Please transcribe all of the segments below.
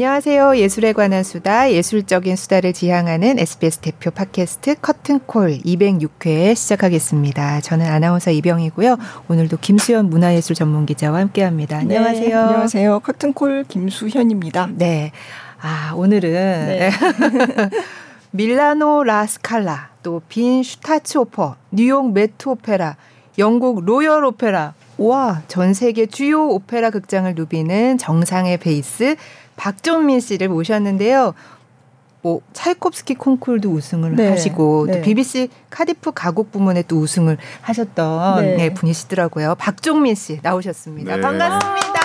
안녕하세요. 예술에 관한 수다, 예술적인 수다를 지향하는 SBS 대표 팟캐스트 커튼콜 206회 시작하겠습니다. 저는 아나운서 이병이고요. 오늘도 김수현 문화예술 전문기자와 함께합니다. 안녕하세요. 네, 안녕하세요. 커튼콜 김수현입니다. 네. 아, 오늘은 네. 밀라노 라스칼라, 또 빈 슈타츠 오퍼, 뉴욕 메트 오페라, 영국 로열 오페라, 와, 전 세계 주요 오페라 극장을 누비는 정상의 베이스 박종민 씨를 모셨는데요. 뭐 차이콥스키 콩쿨도 우승을 네, 하시고 네. 또 BBC 카디프 가곡 부문에 또 우승을 하셨던 네. 네, 분이시더라고요. 박종민 씨 나오셨습니다. 네. 반갑습니다.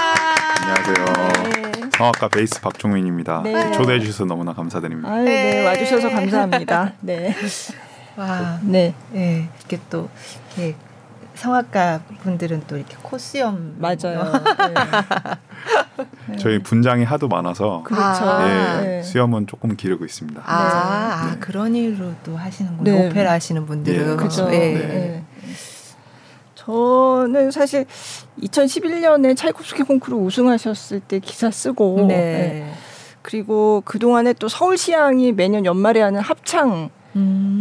안녕하세요. 네. 성악가 베이스 박종민입니다. 네. 초대해 주셔서 너무나 감사드립니다. 아유, 네. 네, 와주셔서 감사합니다. 네. 와, 네, 네. 이렇게 또 이렇게 성악가 분들은 또 이렇게 코수염 맞아요. 네. 저희 분장이 하도 많아서 그렇죠. 아, 네. 수염은 조금 기르고 있습니다. 아, 네. 아 그런 일로도 하시는군요. 네. 오페라 하시는 분들은 네. 그렇죠. 네. 네. 네. 저는 사실 2011년에 차이콥스키 콩쿠르 우승하셨을 때 기사 쓰고 네. 네. 그리고 그동안에 또 서울시향이 매년 연말에 하는 합창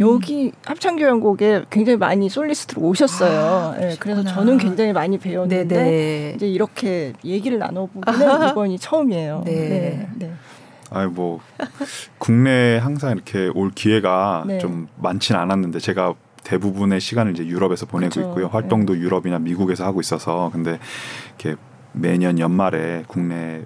여기 합창교향곡에 굉장히 많이 솔리스트로 오셨어요. 아, 네. 그래서 저는 굉장히 많이 배웠는데 네네. 이제 이렇게 얘기를 나눠보기는 이번이 처음이에요. 네. 네. 네. 아니 뭐 국내에 항상 이렇게 올 기회가 네. 좀 많진 않았는데 제가 대부분의 시간을 이제 유럽에서 보내고 그렇죠. 있고요. 활동도 네. 유럽이나 미국에서 하고 있어서 근데 이렇게 매년 연말에 국내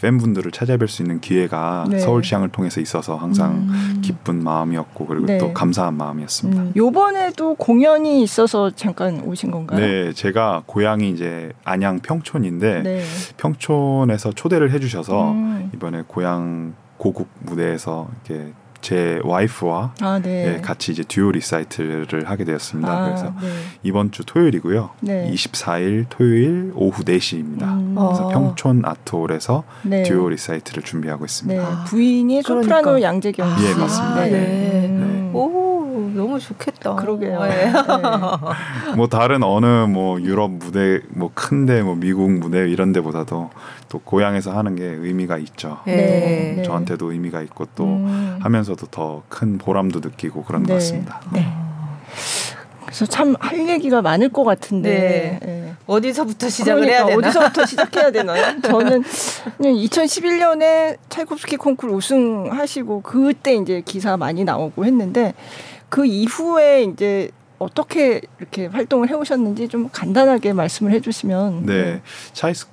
팬분들을 찾아뵐 수 있는 기회가 네. 서울시향을 통해서 있어서 항상 기쁜 마음이었고 그리고 네. 또 감사한 마음이었습니다. 이번에도 공연이 있어서 잠깐 오신 건가요? 네, 제가 고향이 이제 안양 평촌인데 네. 평촌에서 초대를 해주셔서 이번에 고향 고국 무대에서 이렇게 제 와이프와 아, 네. 예, 같이 이제 듀오 리사이틀을 하게 되었습니다. 아, 그래서 네. 이번 주 토요일이고요. 네. 24일 토요일 오후 4시입니다. 그래서 평촌 아트홀에서 네. 듀오 리사이틀을 준비하고 있습니다. 네. 아, 부인이 소프라노 그러니까. 양재경 씨. 예, 맞습니다. 아, 네. 네. 오, 너무 좋겠다. 그러게요. 네. 뭐 다른 어느 뭐 유럽 무대 뭐 큰데 뭐 미국 무대 이런 데보다도 또 고향에서 하는 게 의미가 있죠. 네. 네. 저한테도 의미가 있고 또 하면서도 더 큰 보람도 느끼고 그런 네. 것 같습니다. 네. 그래서 참 할 얘기가 많을 것 같은데 네. 네. 어디서부터 시작을 그러니까 해야 되나? 어디서부터 시작해야 되나요? 저는 2011년에 차이콥스키 콩쿠르 우승하시고 그때 이제 기사 많이 나오고 했는데 그 이후에 이제 어떻게 이렇게 활동을 해오셨는지 좀 간단하게 말씀을 해주시면. 네,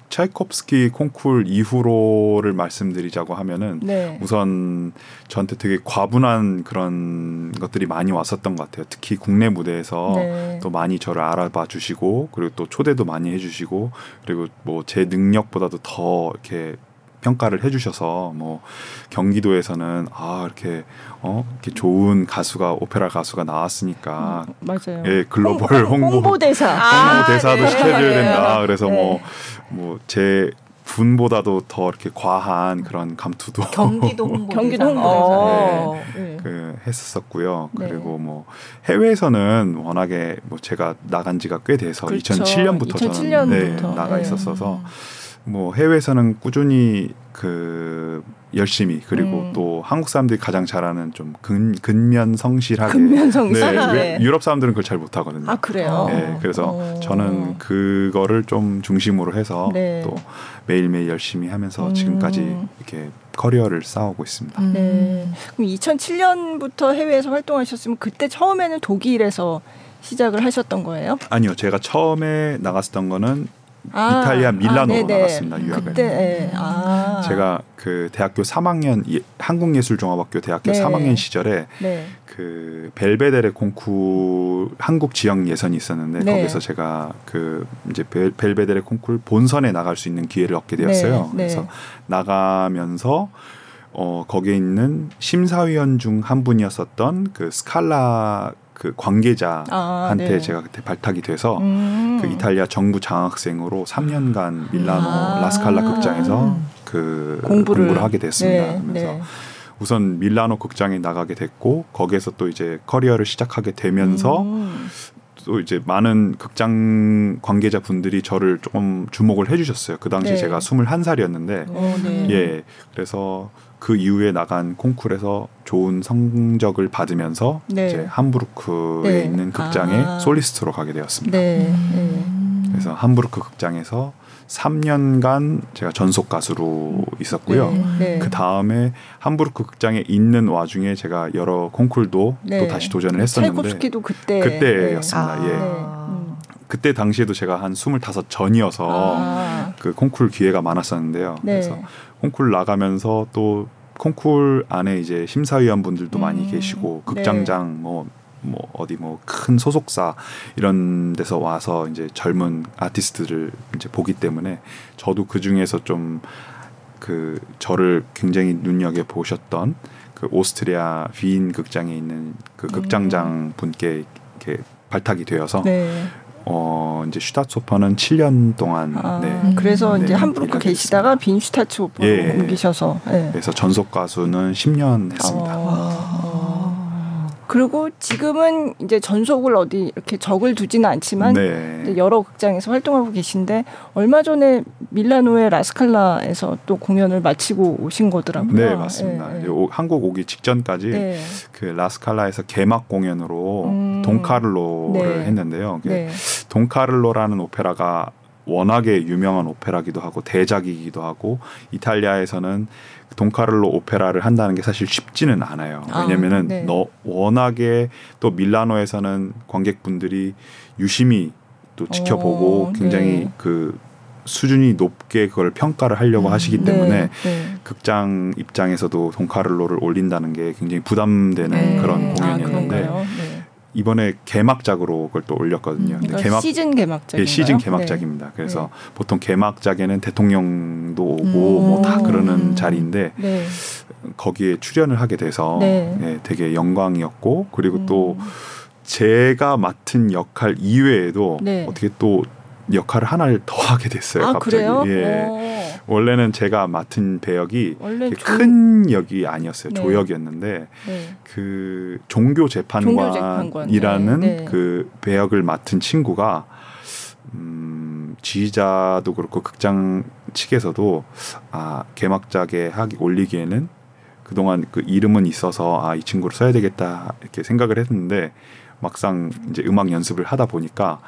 차이콥스키 콩쿨 이후로를 말씀드리자고 하면은 네. 우선 저한테 되게 과분한 그런 것들이 많이 왔었던 것 같아요. 특히 국내 무대에서 네. 또 많이 저를 알아봐 주시고 그리고 또 초대도 많이 해주시고 그리고 뭐 제 능력보다도 더 이렇게. 평가를 해주셔서 뭐 경기도에서는 아 이렇게 이렇게 좋은 가수가 오페라 가수가 나왔으니까 맞아요. 예 글로벌 홍보대사도 네. 시켜줘야 된다. 그래서 네. 뭐 제 분보다도 더 이렇게 과한 그런 감투도 경기도 홍보대사 네. 그 했었었고요. 네. 그리고 뭐 해외에서는 워낙에 뭐 제가 나간 지가 꽤 돼서 그렇죠. 2007년부터 저는 네, 나가 있었어서. 뭐 해외에서는 꾸준히 그 열심히 그리고 또 한국 사람들이 가장 잘하는 좀 근면 성실하게 네. 유럽 사람들은 그걸 잘 못하거든요. 아 그래요. 네, 그래서 저는 그거를 좀 중심으로 해서 네. 또 매일매일 열심히 하면서 지금까지 이렇게 커리어를 쌓아오고 있습니다. 네. 그럼 2007년부터 해외에서 활동하셨으면 그때 처음에는 독일에서 시작을 하셨던 거예요? 아니요, 제가 처음에 나갔었던 거는 이탈리아 밀라노로 나갔습니다. 유학을. 그때, 제가 그 대학교 3학년 한국예술종합학교 대학교 네. 3학년 시절에 네. 그 벨베데레 콩쿠르 한국 지역 예선이 있었는데 네. 거기서 제가 그 이제 벨베데레 콩쿠르 본선에 나갈 수 있는 기회를 얻게 되었어요. 네. 그래서 네. 나가면서 거기에 있는 심사위원 중 한 분이었었던 그 스칼라 그 관계자한테 네. 제가 그때 발탁이 돼서 그 이탈리아 정부 장학생으로 3년간 밀라노 라스칼라 극장에서 그 공부를 하게 됐습니다. 네, 그래서 네. 우선 밀라노 극장에 나가게 됐고 거기에서 또 이제 커리어를 시작하게 되면서 또 이제 많은 극장 관계자 분들이 저를 조금 주목을 해주셨어요. 그 당시 네. 제가 21살이었는데 네. 예, 그래서 그 이후에 나간 콩쿨에서 좋은 성적을 받으면서 네. 이제 함부르크에 네. 있는 극장에 솔리스트로 가게 되었습니다. 네. 그래서 함부르크 극장에서 3년간 제가 전속 가수로 있었고요. 네. 그 다음에 함부르크 극장에 있는 와중에 제가 여러 콩쿨도 네. 또 다시 도전을 했었는데 차이콥스키도 그때였습니다. 네. 그때 당시에도 제가 한 25 전이어서 그 콩쿨 기회가 많았었는데요. 네. 그래서 콩쿨 나가면서 또 콩쿨 안에 이제 심사위원분들도 많이 계시고 극장장 네. 뭐 어디 뭐 큰 소속사 이런 데서 와서 이제 젊은 아티스트들을 이제 보기 때문에 저도 그 중에서 좀 그 저를 굉장히 눈여겨 보셨던 그 오스트리아 비인 극장에 있는 그 극장장 분께 이렇게 발탁이 되어서 네. 이제 슈타츠 오퍼는 7년 동안 네. 그래서 이제 함부르크 계시다가 빈 슈타츠 오퍼로 예. 옮기셔서 예. 그래서 전속 가수는 10년 했습니다. 그리고 지금은 이제 전속을 어디 이렇게 적을 두지는 않지만 네. 여러 극장에서 활동하고 계신데 얼마 전에 밀라노의 라스칼라에서 또 공연을 마치고 오신 거더라고요. 네, 맞습니다. 네. 한국 오기 직전까지 네. 그 라스칼라에서 개막 공연으로 돈 카를로를 네. 했는데요. 네. 돈 카를로라는 오페라가 워낙에 유명한 오페라기도 하고 대작이기도 하고 이탈리아에서는 돈 카를로 오페라를 한다는 게 사실 쉽지는 않아요. 왜냐면은 네. 워낙에 또 밀라노에서는 관객분들이 유심히 또 지켜보고 굉장히 네. 그 수준이 높게 그걸 평가를 하려고 하시기 때문에 네. 극장 입장에서도 돈 카를로를 올린다는 게 굉장히 부담되는 네. 그런 공연이었는데 이번에 개막작으로 그걸 또 올렸거든요. 근데 시즌 개막작인가요? 예, 시즌 개막작입니다. 네. 그래서 보통 개막작에는 대통령도 오고 뭐 다 그러는 자리인데 네. 거기에 출연을 하게 돼서 네. 예, 되게 영광이었고 그리고 또 제가 맡은 역할 이외에도 네. 어떻게 또 역할을 하나를 더 하게 됐어요. 갑자기. 그래요? 예. 원래는 제가 맡은 배역이 큰 역이 아니었어요. 네. 조역이었는데 네. 그 종교재판관이라는 네. 그 배역을 맡은 친구가 지휘자도 그렇고 극장 측에서도 개막작에 올리기에는 그동안 그 이름은 있어서 이 친구를 써야 되겠다 이렇게 생각을 했는데 막상 이제 음악 연습을 하다 보니까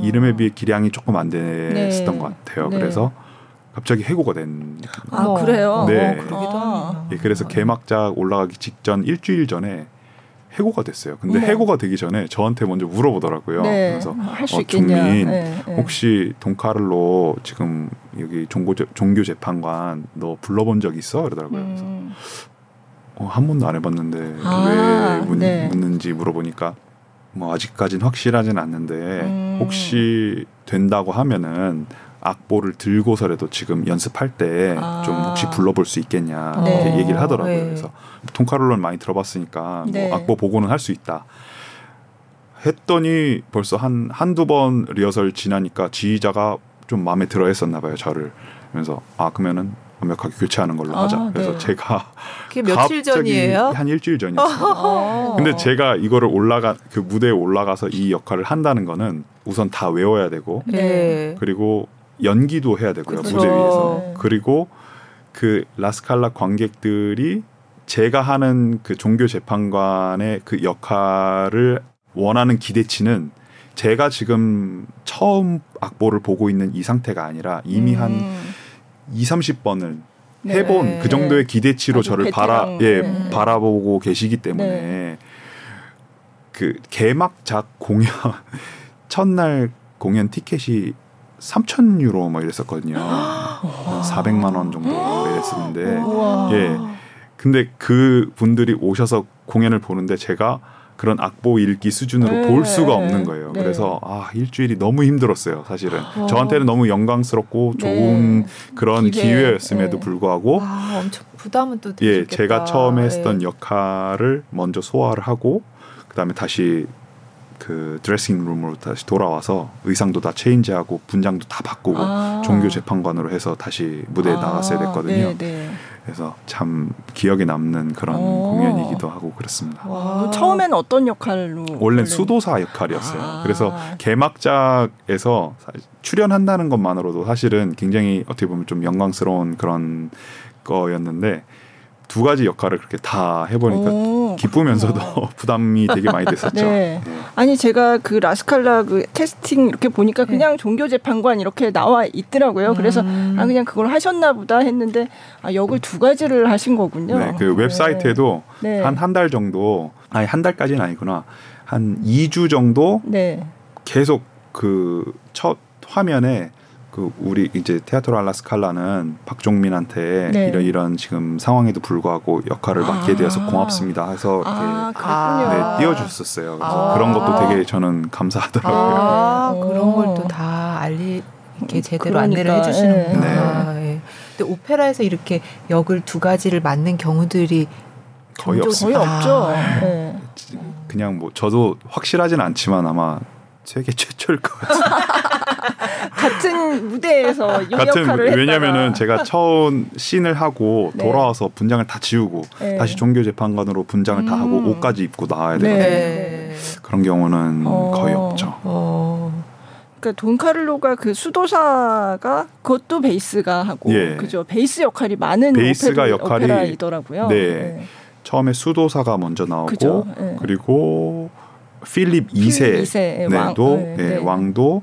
이름에 비해 기량이 조금 안 됐었던 네. 것 같아요. 네. 그래서 갑자기 해고가 된. 그래요? 네. 그러기도 예, 그래서 개막작 올라가기 직전 일주일 전에 해고가 됐어요. 근데 해고가 되기 전에 저한테 먼저 물어보더라고요. 네. 그래서 할 수 있겠냐? 종민 혹시 돈 카를로 지금 여기 종교 재판관 너 불러본 적 있어? 이러더라고요. 그래서 한 번도 안 해봤는데 왜 묻는지 물어보니까 뭐 아직까진 확실하진 않는데 혹시 된다고 하면은 악보를 들고서라도 지금 연습할 때 좀 혹시 불러볼 수 있겠냐 이렇게 얘기를 하더라고요. 그래서 돈 카를로는 많이 들어봤으니까 뭐 악보 보고는 할 수 있다 했더니 벌써 한두 번 리허설 지나니까 지휘자가 좀 마음에 들어 했었나 봐요 저를. 그래서 그러면은 완벽하게 교체하는 걸로 하자. 그래서 제가 그게 며칠 전이에요? 한 일주일 전이었어요. 근데 제가 이거를 그 무대에 올라가서 이 역할을 한다는 거는 우선 다 외워야 되고 그리고 연기도 해야 되고요. 그쵸. 무대 위에서. 그리고 그 라스칼라 관객들이 제가 하는 그 종교 재판관의 그 역할을 원하는 기대치는 제가 지금 처음 악보를 보고 있는 이 상태가 아니라 이미 한 20-30번을 해본 그 정도의 기대치로 저를 바라보고 계시기 때문에 그 개막작 공연 첫날 공연 티켓이 3,000유로 막 이랬었거든요. 400만 원 정도 이랬었는데 예. 근데 그 분들이 오셔서 공연을 보는데 제가 그런 악보 읽기 수준으로 볼 수가 없는 거예요. 그래서 일주일이 너무 힘들었어요. 사실은 저한테는 너무 영광스럽고 좋은 그런 기회였음에도 불구하고 엄청 부담은 또 되셨겠다. 예, 제가 처음에 했던 역할을 먼저 소화를 하고 그다음에 다시 그 드레싱룸으로 다시 돌아와서 의상도 다 체인지하고 분장도 다 바꾸고 종교 재판관으로 해서 다시 무대에 나갔어야 됐거든요. 네네. 그래서 참 기억에 남는 그런 공연이기도 하고 그렇습니다. 처음에는 어떤 역할로? 원래는 수도사 역할이었어요. 그래서 개막작에서 출연한다는 것만으로도 사실은 굉장히 어떻게 보면 좀 영광스러운 그런 거였는데 두 가지 역할을 그렇게 다 해보니까 기쁘면서도 부담이 되게 많이 됐었죠. 네. 네. 아니 제가 그 라스칼라 그 캐스팅 이렇게 보니까 그냥 종교 재판관 이렇게 나와 있더라고요. 그래서 아 그냥 그걸 하셨나 보다 했는데 아, 역을 두 가지를 하신 거군요. 네, 그 웹사이트에도 한 달 정도 아니 한 달까지는 아니구나 한 2주 정도 계속 그 첫 화면에 그 우리 이제 테아트로 라스칼라는 박종민한테 이런 지금 상황에도 불구하고 역할을 맡게 되어서 고맙습니다 해서 띄워줬었어요. 그래서 그런 것도 되게 저는 감사하더라고요. 그런 걸 또 다 이렇게 제대로 안내를 해주시는구나. 네. 근데 오페라에서 이렇게 역을 두 가지를 맡는 경우들이 거의 없죠. 네. 그냥 뭐 저도 확실하진 않지만 아마 세계 최초일 것 같아요. 같은 무대에서 역할을 했다. 왜냐면은 제가 처음 씬을 하고 돌아와서 분장을 다 지우고 다시 종교 재판관으로 분장을 다 하고 옷까지 입고 나와야 되거든요. 그런 경우는 거의 없죠. 그러니까 돈 카를로가 그 수도사가 그것도 베이스가 하고 그죠. 베이스 역할이 많은 오페라이더라고요. 네. 처음에 수도사가 먼저 나오고 그리고 필립 2세도 왕도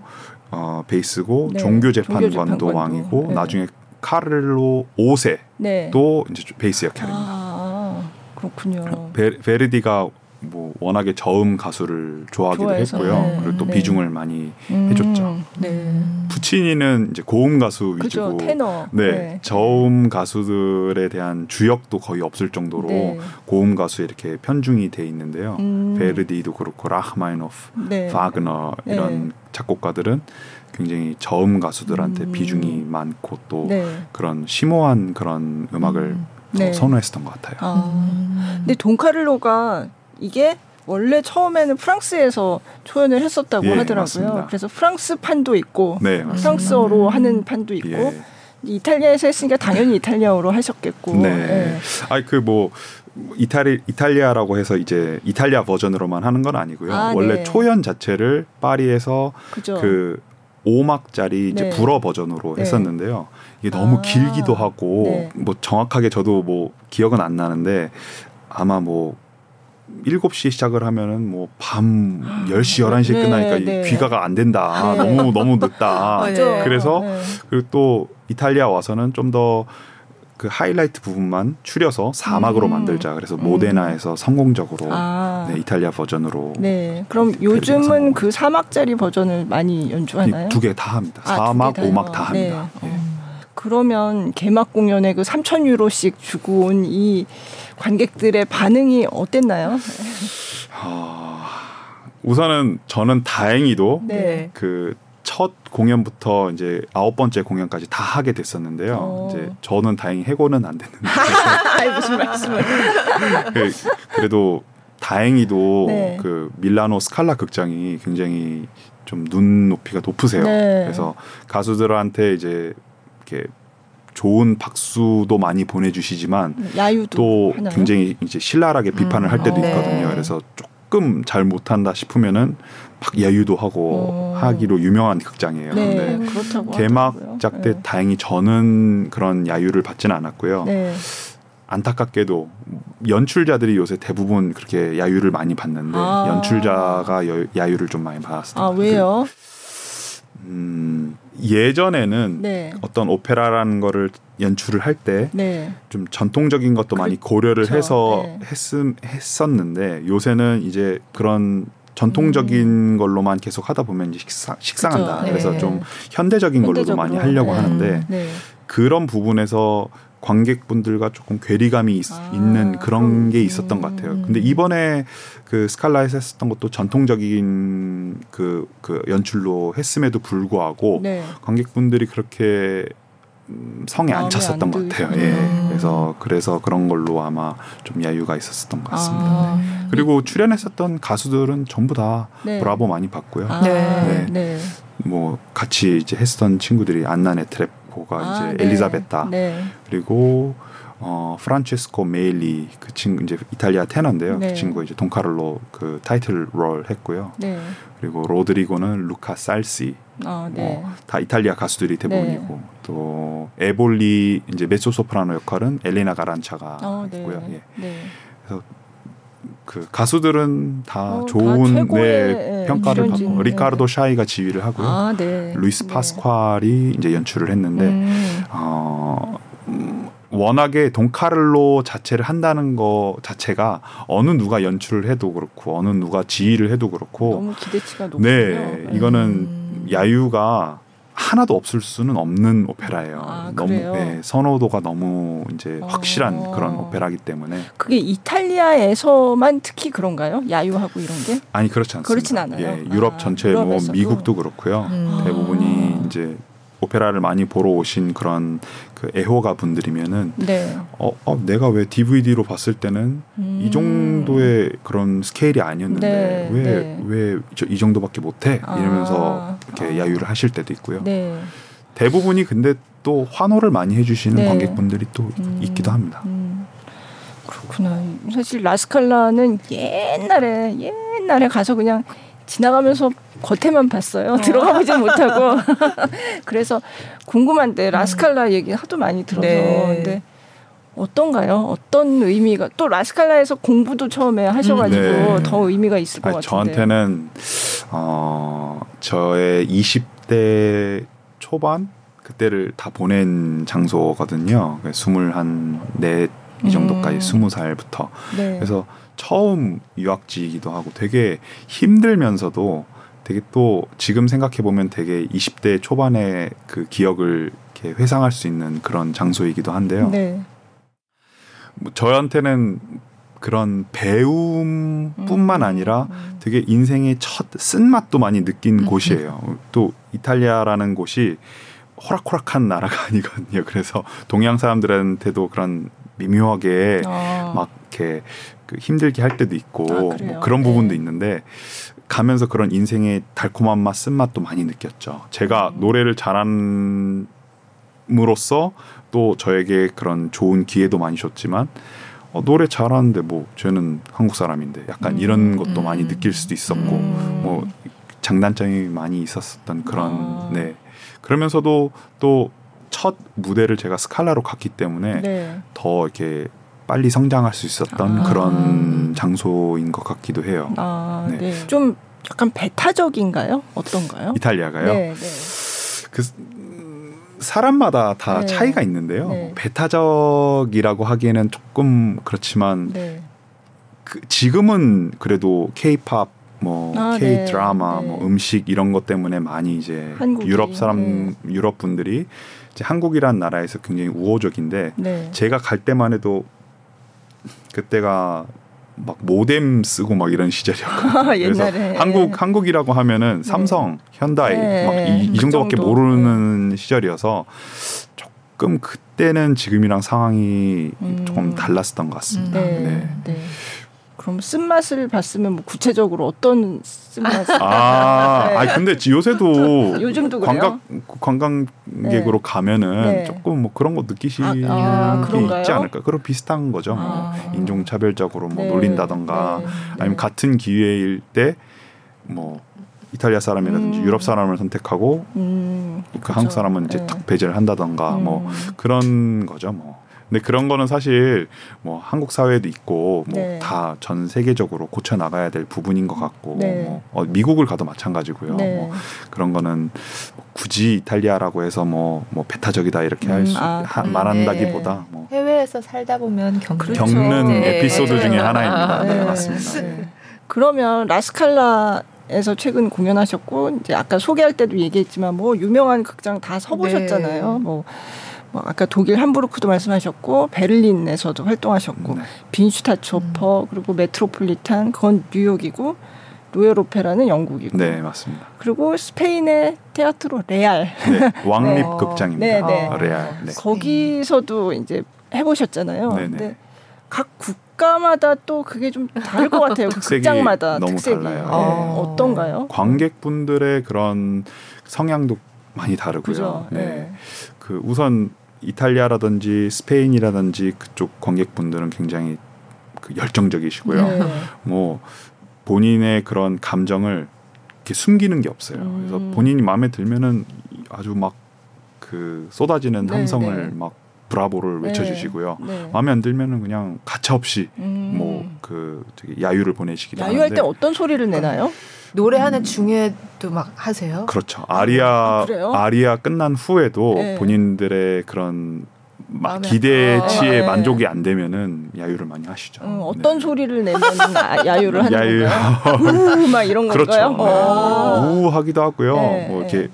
베이스고 종교 재판관도 왕이고 나중에 카를로 5세도 이제 베이스 역할입니다. 그렇군요. 베르디가 뭐 워낙에 저음 가수를 좋아하기도 했고요. 그리고 또 비중을 많이 해줬죠. 푸치니는 이제 고음 가수 위주고, 테너. 저음 가수들에 대한 주역도 거의 없을 정도로 고음 가수에 이렇게 편중이 돼 있는데요. 베르디도 그렇고 라흐마니노프, 바그너 이런 작곡가들은 굉장히 저음 가수들한테 비중이 많고 또 그런 심오한 그런 음악을 선호했었던 것 같아요. 근데 돈 카를로가 이게 원래 처음에는 프랑스에서 초연을 했었다고 하더라고요. 맞습니다. 그래서 프랑스 판도 있고 프랑스어로 하는 판도 있고 이탈리아에서 했으니까 당연히 이탈리아어로 하셨겠고. 아니 그 뭐 이탈리아라고 해서 이제 이탈리아 버전으로만 하는 건 아니고요. 원래 초연 자체를 파리에서 그 5막짜리 이제 불어 버전으로 했었는데요. 이게 너무 길기도 하고 뭐 정확하게 저도 뭐 기억은 안 나는데 아마 뭐 7시에 시작을 하면은 뭐 밤 10시, 11시에 끝나니까 귀가가 안 된다. 너무 늦다. 그래서 그리고 또 이탈리아 와서는 좀 더 그 하이라이트 부분만 추려서 4막으로 만들자. 그래서 모데나에서 성공적으로 이탈리아 버전으로. 그럼 요즘은 그 4막짜리 버전을 많이 연주하나요? 두 개 다 합니다. 4막, 5막 다 합니다. 그러면 개막 공연에 그 3,000유로씩 주고 온 이 관객들의 반응이 어땠나요? 우선은 저는 다행히도 그 첫 공연부터 이제 9번째 공연까지 다 하게 됐었는데요. 이제 저는 다행히 해고는 안 됐는데. 무슨 말씀을? 그래도 다행히도 그 밀라노 스칼라 극장이 굉장히 좀 눈높이가 높으세요. 그래서 가수들한테 이제 이렇게 좋은 박수도 많이 보내주시지만 또 굉장히 이제 신랄하게 비판을 할 때도 있거든요. 그래서 조금 잘 못한다 싶으면은 막 야유도 하고 하기로 유명한 극장이에요. 그렇다고 개막작 때 다행히 저는 그런 야유를 받지는 않았고요. 안타깝게도 연출자들이 요새 대부분 그렇게 야유를 많이 받는데 연출자가 야유를 좀 많이 받았어요. 아 왜요? 예전에는 어떤 오페라라는 거를 연출을 할 때 좀 전통적인 것도 많이 고려를 해서 했었는데 요새는 이제 그런 전통적인 걸로만 계속 하다 보면 이제 식상한다. 그래서 좀 현대적인 걸로도 많이 하려고 하는데 그런 부분에서 관객분들과 조금 괴리감이 있는 그런 게 있었던 것 같아요. 근데 이번에 그 스칼라에서 했었던 것도 전통적인 그 연출로 했음에도 불구하고 관객분들이 그렇게 성에 안 찼었던 것 같아요. 예. 그래서 그런 걸로 아마 좀 야유가 있었던 것 같습니다. 네. 그리고 출연했었던 가수들은 전부 다 네. 브라보 많이 봤고요. 네. 네. 뭐 같이 이제 했던 친구들이 안나 네트레포가 이제 네. 엘리자베타 네. 그리고 프란체스코 메일리 그 친구 이제 이탈리아 테너인데요. 네. 그 친구 이제 돈 카를로 그 타이틀 롤 했고요. 네. 그리고 로드리고는 루카 살시. 네. 다 이탈리아 가수들이 대부분이고 네. 또 에볼리 이제 메조소프라노 역할은 엘레나 가란차가 했고요. 네. 예. 네. 그래서 그 가수들은 다 좋은 다 네, 평가를 받고 네. 리카르도 샤이가 지휘를 하고요. 네. 루이스 파스콰리 네. 이제 연출을 했는데 워낙에 돈 카를로 자체를 한다는 거 자체가 어느 누가 연출을 해도 그렇고 어느 누가 지휘를 해도 그렇고 너무 기대치가 높네요. 네, 이거는 야유가 하나도 없을 수는 없는 오페라예요. 너무 네, 선호도가 너무 이제 확실한 그런 오페라이기 때문에. 그게 이탈리아에서만 특히 그런가요? 야유하고 이런 게? 아니 그렇지 않습니다. 그렇진 않아요. 예, 유럽 전체 뭐 미국도 그렇고요. 대부분이 이제. 오페라를 많이 보러 오신 그런 그 애호가 분들이면은 네. 내가 왜 DVD로 봤을 때는 이 정도의 그런 스케일이 아니었는데 왜 저 이 정도밖에 못해 이러면서 이렇게 야유를 하실 때도 있고요. 네. 대부분이 근데 또 환호를 많이 해주시는 네. 관객분들이 또 있기도 합니다. 그렇구나. 사실 라스칼라는 옛날에 가서 그냥 지나가면서 겉에만 봤어요. 들어가보진 못하고. 그래서 궁금한데 라스칼라 얘기 하도 많이 들어서. 네. 근데 어떤가요? 어떤 의미가 또 라스칼라에서 공부도 처음에 하셔가지고 네. 더 의미가 있을 것 같은데. 저한테는 저의 20대 초반 그때를 다 보낸 장소거든요. 24 이 정도까지 20살부터. 네. 그래서 처음 유학지이기도 하고 되게 힘들면서도 되게 또 지금 생각해보면 되게 20대 초반의 그 기억을 이렇게 회상할 수 있는 그런 장소이기도 한데요. 네. 뭐 저한테는 그런 배움뿐만 아니라 되게 인생의 첫 쓴맛도 많이 느낀 곳이에요. 또 이탈리아라는 곳이 호락호락한 나라가 아니거든요. 그래서 동양 사람들한테도 그런 미묘하게 막 이렇게 힘들게 할 때도 있고 뭐 그런 부분도 있는데 가면서 그런 인생의 달콤한 맛, 쓴맛도 많이 느꼈죠. 제가 노래를 잘함으로써 또 저에게 그런 좋은 기회도 많이 줬지만 노래 잘하는데 뭐 쟤는 한국 사람인데 약간 이런 것도 많이 느낄 수도 있었고 뭐 장단점이 많이 있었던 그런 네. 그러면서도 또 첫 무대를 제가 스칼라로 갔기 때문에 더 이렇게 빨리 성장할 수 있었던 그런 장소인 것 같기도 해요. 네. 네. 좀 약간 배타적인가요? 어떤가요? 이탈리아가요? 네, 네. 사람마다 다 차이가 있는데요. 배타적이라고 하기에는 조금 그렇지만 지금은 그래도 K-POP 뭐 K-드라마, 뭐 음식 이런 것 때문에 많이 이제 유럽 분들이 이제 한국이란 나라에서 굉장히 우호적인데 제가 갈 때만 해도 그때가 막 모뎀 쓰고 막 이런 시절이었거든요. 그래서 한국이라고 하면은 삼성, 현대 막 이 정도밖에 모르는 시절이어서 조금 그때는 지금이랑 상황이 조금 달랐었던 것 같습니다. 그럼 쓴맛을 봤으면 뭐 구체적으로 어떤 쓴맛을? 아니 근데 요새도 요즘도 관광객으로 가면은 조금 뭐 그런 거 느끼시는 게 있지 않을까? 그런 비슷한 거죠. 뭐 인종차별적으로 뭐 놀린다던가 아니면 같은 기회일 때 뭐 이탈리아 사람이라든지 유럽 사람을 선택하고 그 한국 사람은 이제 딱 배제를 한다던가 뭐 그런 거죠. 뭐. 근데 그런 거는 사실 뭐 한국 사회도 있고 뭐 다 전 세계적으로 고쳐 나가야 될 부분인 것 같고 뭐 미국을 가도 마찬가지고요. 뭐 그런 거는 굳이 이탈리아라고 해서 뭐 배타적이다 이렇게 말한다기보다 뭐 해외에서 살다 보면 겪는 에피소드 중에 하나입니다. 네, 맞습니다. 그러면 라스칼라 에서 최근 공연하셨고 이제 아까 소개할 때도 얘기했지만 뭐 유명한 극장 다 서보셨잖아요. 뭐 아까 독일 함부르크도 말씀하셨고 베를린에서도 활동하셨고 빈 슈타츠 오퍼 그리고 메트로폴리탄 그건 뉴욕이고 로열 오페라는 영국이고. 네, 맞습니다. 그리고 스페인의 테아트로 레알. 네, 왕립 네. 극장입니다. 네, 네. 레알. 네. 거기서도 이제 해보셨잖아요. 네, 네. 근데 각 국가마다 또 그게 좀 다를 것 같아요. 특색이 극장마다 너무 특색이. 달라요. 네. 어떤가요? 관객분들의 그런 성향도 많이 다르고요. 네. 네. 그 우선 이탈리아라든지 스페인이라든지 그쪽 관객분들은 굉장히 그 열정적이시고요. 네. 뭐 본인의 그런 감정을 이렇게 숨기는 게 없어요. 그래서 본인이 마음에 들면은 아주 막 그 쏟아지는 네, 함성을 네. 막 브라보를 외쳐주시고요. 네. 마음에 안 들면은 그냥 가차없이 뭐 그 되게 야유를 보내시기도 하는데. 야유할 때 어떤 소리를 내나요? 노래하는 중에도 막 하세요? 그렇죠. 아리아 끝난 후에도 네. 본인들의 그런 막 기대에 치에 만족이 안 되면은 야유를 많이 하시죠. 어떤 네. 소리를 내면 야유를 하는 건가요? 막 이런 건가요? 그렇죠. 네. 우하기도 하고요. 네. 뭐 이렇게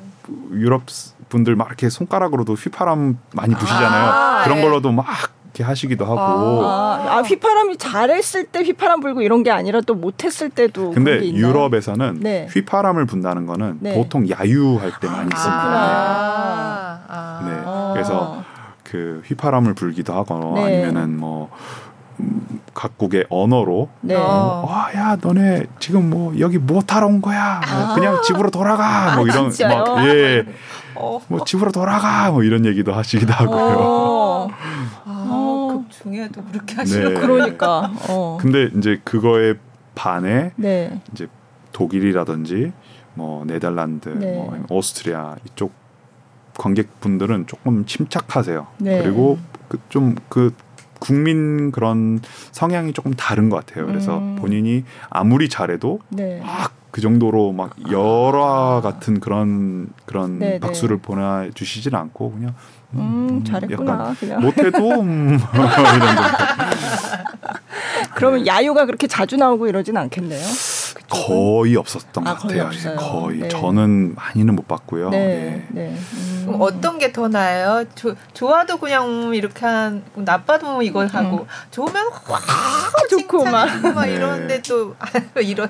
유럽 분들 막 이렇게 손가락으로도 휘파람 많이 부시잖아요. 그런 걸로도 막 이렇게 하시기도 하고. 휘파람이 잘했을 때 휘파람 불고 이런 게 아니라 또 못했을 때도. 근데 그런 게 유럽에서는 네. 휘파람을 분다는 거는 네. 보통 야유할 때 많이 씁니다. 네. 그래서 그 휘파람을 불기도 하거나 네. 아니면은 뭐 각국의 언어로 네. 야 너네 지금 뭐 여기 뭐 타러 온 거야 뭐 그냥 집으로 돌아가 뭐 이런 막 예 뭐 집으로 돌아가 뭐 이런 얘기도 하시기도 하고요. 극 중에도 그렇게 하시는 네. 그러니까. 근데 이제 그거에 반해 네. 이제 독일이라든지 뭐 네덜란드, 네. 뭐 오스트리아 이쪽 관객분들은 조금 침착하세요. 네. 그리고 좀 그 국민 그런 성향이 조금 다른 것 같아요. 그래서 본인이 아무리 잘해도 네. 막 그 정도로 막 열화 같은 그런 네, 박수를 네. 보내주시진 않고 그냥 잘했구나. 그냥. 못해도 이런 거. 그러면 야유가 그렇게 자주 나오고 이러진 않겠네요. 거의 없었던 것 같아요. 거의 네. 저는 많이는 못 봤고요. 네. 네. 네. 그럼 어떤 게 더 나아요? 좋아도 그냥 이렇게 나빠도 이걸 하고 좋으면 확 좋고 막 이러는데 또 이런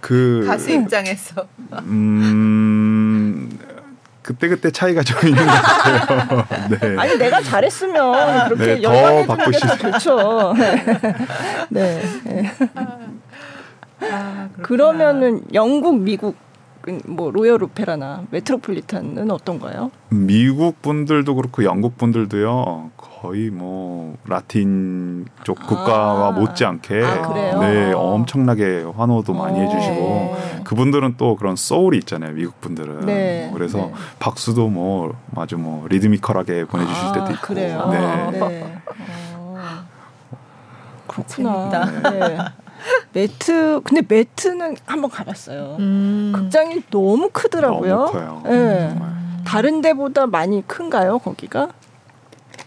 그 가수 입장에서 그때그때 차이가 좀 있는 것 같아요. 네. 아니 내가 잘했으면 그렇게 네, 영광을 받고 싶죠. 그렇죠. 네. 네. 그러면은 영국, 미국 뭐 로열 오페라나 메트로폴리탄은 어떤가요? 미국 분들도 그렇고 영국 분들도요. 거의 뭐 라틴 쪽 국가와 못지않게 네 엄청나게 환호도 많이 해주시고 네. 그분들은 또 그런 소울이 있잖아요. 미국 분들은 네. 그래서 네. 박수도 뭐 아주 뭐 리드미컬하게 보내주실 때도 있고. 그래요. 네. 네. 그렇구나. 네. 매트 근데 매트는 한번 가봤어요. 극장이 너무 크더라고요. 너무 커요. 네. 다른 데보다 많이 큰가요 거기가?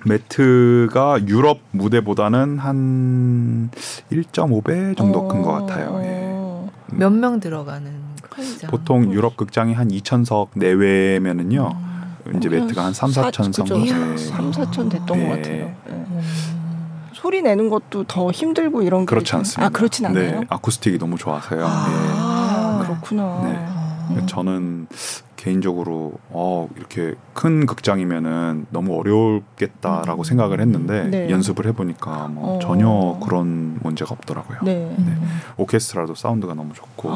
매트가 유럽 무대보다는 한 1.5배 정도 큰 것 같아요. 예. 몇 명 들어가는 극장? 보통 유럽 극장이 한 2,000석 내외면은요. 이제 매트가 한 3,000-4,000석. 3,000-4,000 됐던 것 같아요. 예. 소리 내는 것도 더 힘들고 이런 게 그렇지 않습니다. 그렇진 않아요? 네, 아쿠스틱이 너무 좋아서요. 네. 그렇구나. 네. 저는 개인적으로 이렇게 큰 극장이면은 너무 어려울겠다라고 생각을 했는데 네. 연습을 해보니까 뭐 전혀 그런 문제가 없더라고요. 네. 네. 오케스트라도 사운드가 너무 좋고.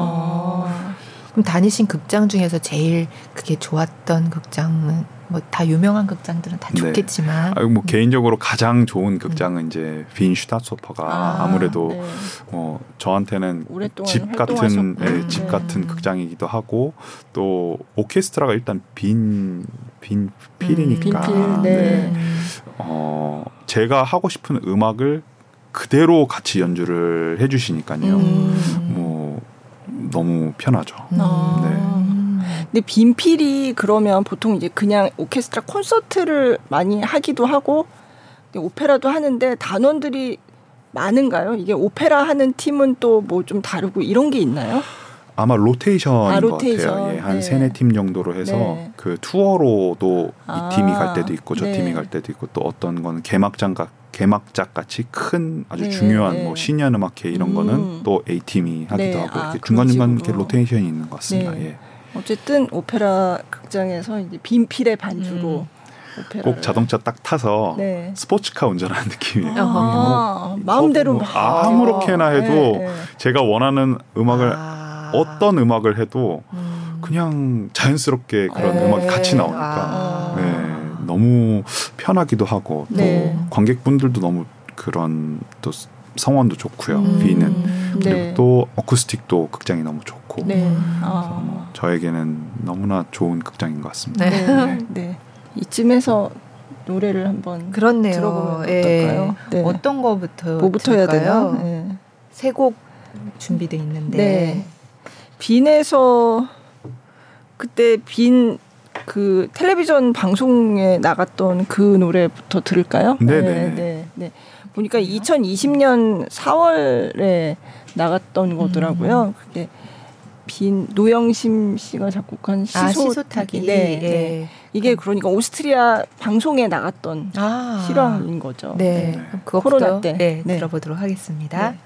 그럼 다니신 극장 중에서 제일 그게 좋았던 극장은 뭐 다 유명한 극장들은 다 좋겠지만 네. 뭐 개인적으로 가장 좋은 극장은 이제 빈 슈타츠 오퍼가 아무래도 네. 저한테는 집 같은 극장이기도 하고 또 오케스트라가 일단 빈 필이니까 네. 제가 하고 싶은 음악을 그대로 같이 연주를 해주시니까요. 뭐 너무 편하죠. 네. 근데 빈필이 그러면 보통 이제 그냥 오케스트라 콘서트를 많이 하기도 하고 오페라도 하는데 단원들이 많은가요? 이게 오페라 하는 팀은 또 뭐 좀 다르고 이런 게 있나요? 아마 로테이션인 것 같아요. 예, 한 3-4팀 정도로 해서 그 투어로도 이 팀이 갈 때도 있고 저 팀이 갈 때도 있고 또 어떤 건 개막장 개막작같이 큰 아주 중요한 뭐 시니언 음악회 이런 거는 또 A팀이 하기도 하고 이렇게 중간중간 이렇게 로테이션이 있는 것 같습니다. 네. 예. 어쨌든 오페라 극장에서 이제 빈필의 반주로 꼭 자동차 딱 타서 스포츠카 운전하는 느낌이에요. 뭐 마음대로 뭐 아무렇게나 해도 제가 원하는 음악을 어떤 음악을 해도 그냥 자연스럽게 그런 음악이 같이 나오니까 너무 편하기도 하고 또 관객분들도 너무 그런 또 성원도 좋고요. 비는 그리고 또 어쿠스틱도 극장이 너무 좋고 뭐 저에게는 너무나 좋은 극장인 것 같습니다. 네. 네. 네. 이쯤에서 노래를 한번 들어보면 어떨까요? 네. 어떤 거부터 해야 되나요? 네. 세 곡 준비돼 있는데 빈에서 그때 빈 그 텔레비전 방송에 나갔던 그 노래부터 들을까요? 네. 보니까 2020년 4월에 나갔던 거더라고요. 그게 빈 노영심 씨가 작곡한 시소타기. 네. 이게 그러니까 오스트리아 방송에 나갔던 실황인 거죠. 네. 코로나 때 들어보도록 하겠습니다. 네.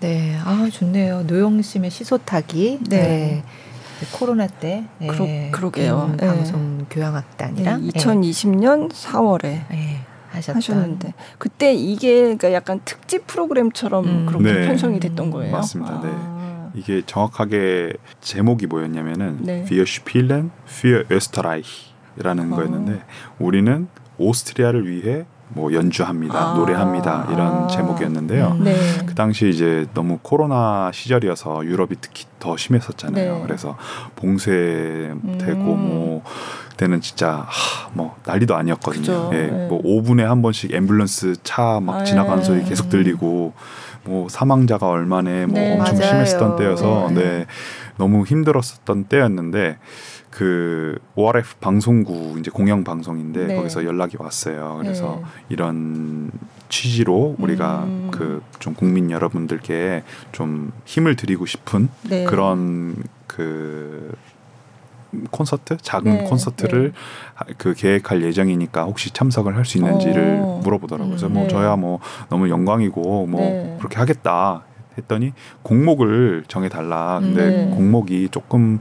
네, 아 좋네요. 노영심의 시소타기. 네. 네. 코로나 때 그러게요. 방송 교향악단이랑 2020년 4월에 하셨는데 그때 이게 그러니까 약간 특집 프로그램처럼 그렇게 편성이 됐던 거예요. 맞습니다. 아. 네. 이게 정확하게 제목이 뭐였냐면은 Wir spielen für Österreich라는 거였는데 우리는 오스트리아를 위해 뭐 연주합니다, 노래합니다 이런 제목이었는데요. 그 당시 이제 너무 코로나 시절이어서 유럽이 특히 더 심했었잖아요. 그래서 봉쇄되고 뭐 그때는 진짜 뭐 난리도 아니었거든요. 예, 뭐 5분에 한 번씩 앰뷸런스 차 막 지나가는 소리 계속 들리고 뭐 사망자가 얼마네 뭐 엄청 심했었던 때여서 너무 힘들었었던 때였는데. 그 ORF 방송국 이제 공영 방송인데 거기서 연락이 왔어요. 그래서 이런 취지로 우리가 그 좀 국민 여러분들께 좀 힘을 드리고 싶은 그런 그 콘서트 작은 콘서트를 그 계획할 예정이니까 혹시 참석을 할 수 있는지를 물어보더라고요. 그래서 뭐 저야 뭐 너무 영광이고 뭐 그렇게 하겠다. 했더니 공목을 정해달라. 근데 공목이 조금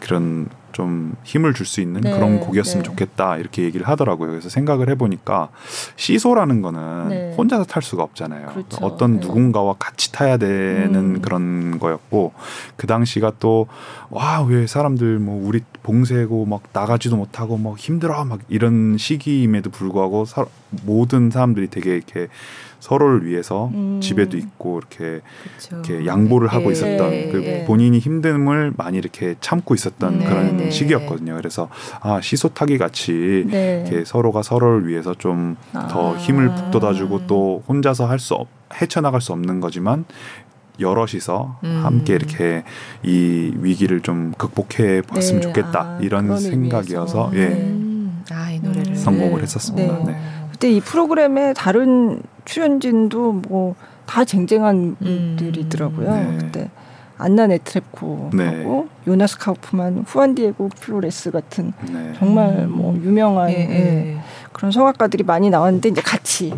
그런 좀 힘을 줄 수 있는 그런 곡이었으면 좋겠다 이렇게 얘기를 하더라고요. 그래서 생각을 해보니까 시소라는 거는 혼자서 탈 수가 없잖아요. 그렇죠. 어떤 누군가와 같이 타야 되는 그런 거였고 그 당시가 또 와, 왜 사람들 뭐 우리 봉쇄고 막 나가지도 못하고 막 힘들어 막 이런 시기임에도 불구하고 모든 사람들이 되게 이렇게 서로를 위해서 집에도 있고 이렇게 양보를 하고 있었던 본인이 힘듦을 많이 이렇게 참고 있었던 그런 시기였거든요. 그래서 아 시소타기 같이 이렇게 서로가 서로를 위해서 좀 더 힘을 북돋아주고 또 혼자서 할 수 헤쳐나갈 수 없는 거지만 여럿이서 함께 이렇게 이 위기를 좀 극복해 봤으면 좋겠다 이런 생각이어서 아, 이 노래를 선곡을 했었습니다. 네. 그때 이 프로그램에 다른 출연진도 뭐 다 쟁쟁한 분들이더라고요. 그때 안나 네트랩코하고 요나스 카우프만, 후안 디에고 플로레스 같은 정말 뭐 유명한 그런 성악가들이 많이 나왔는데 이제 같이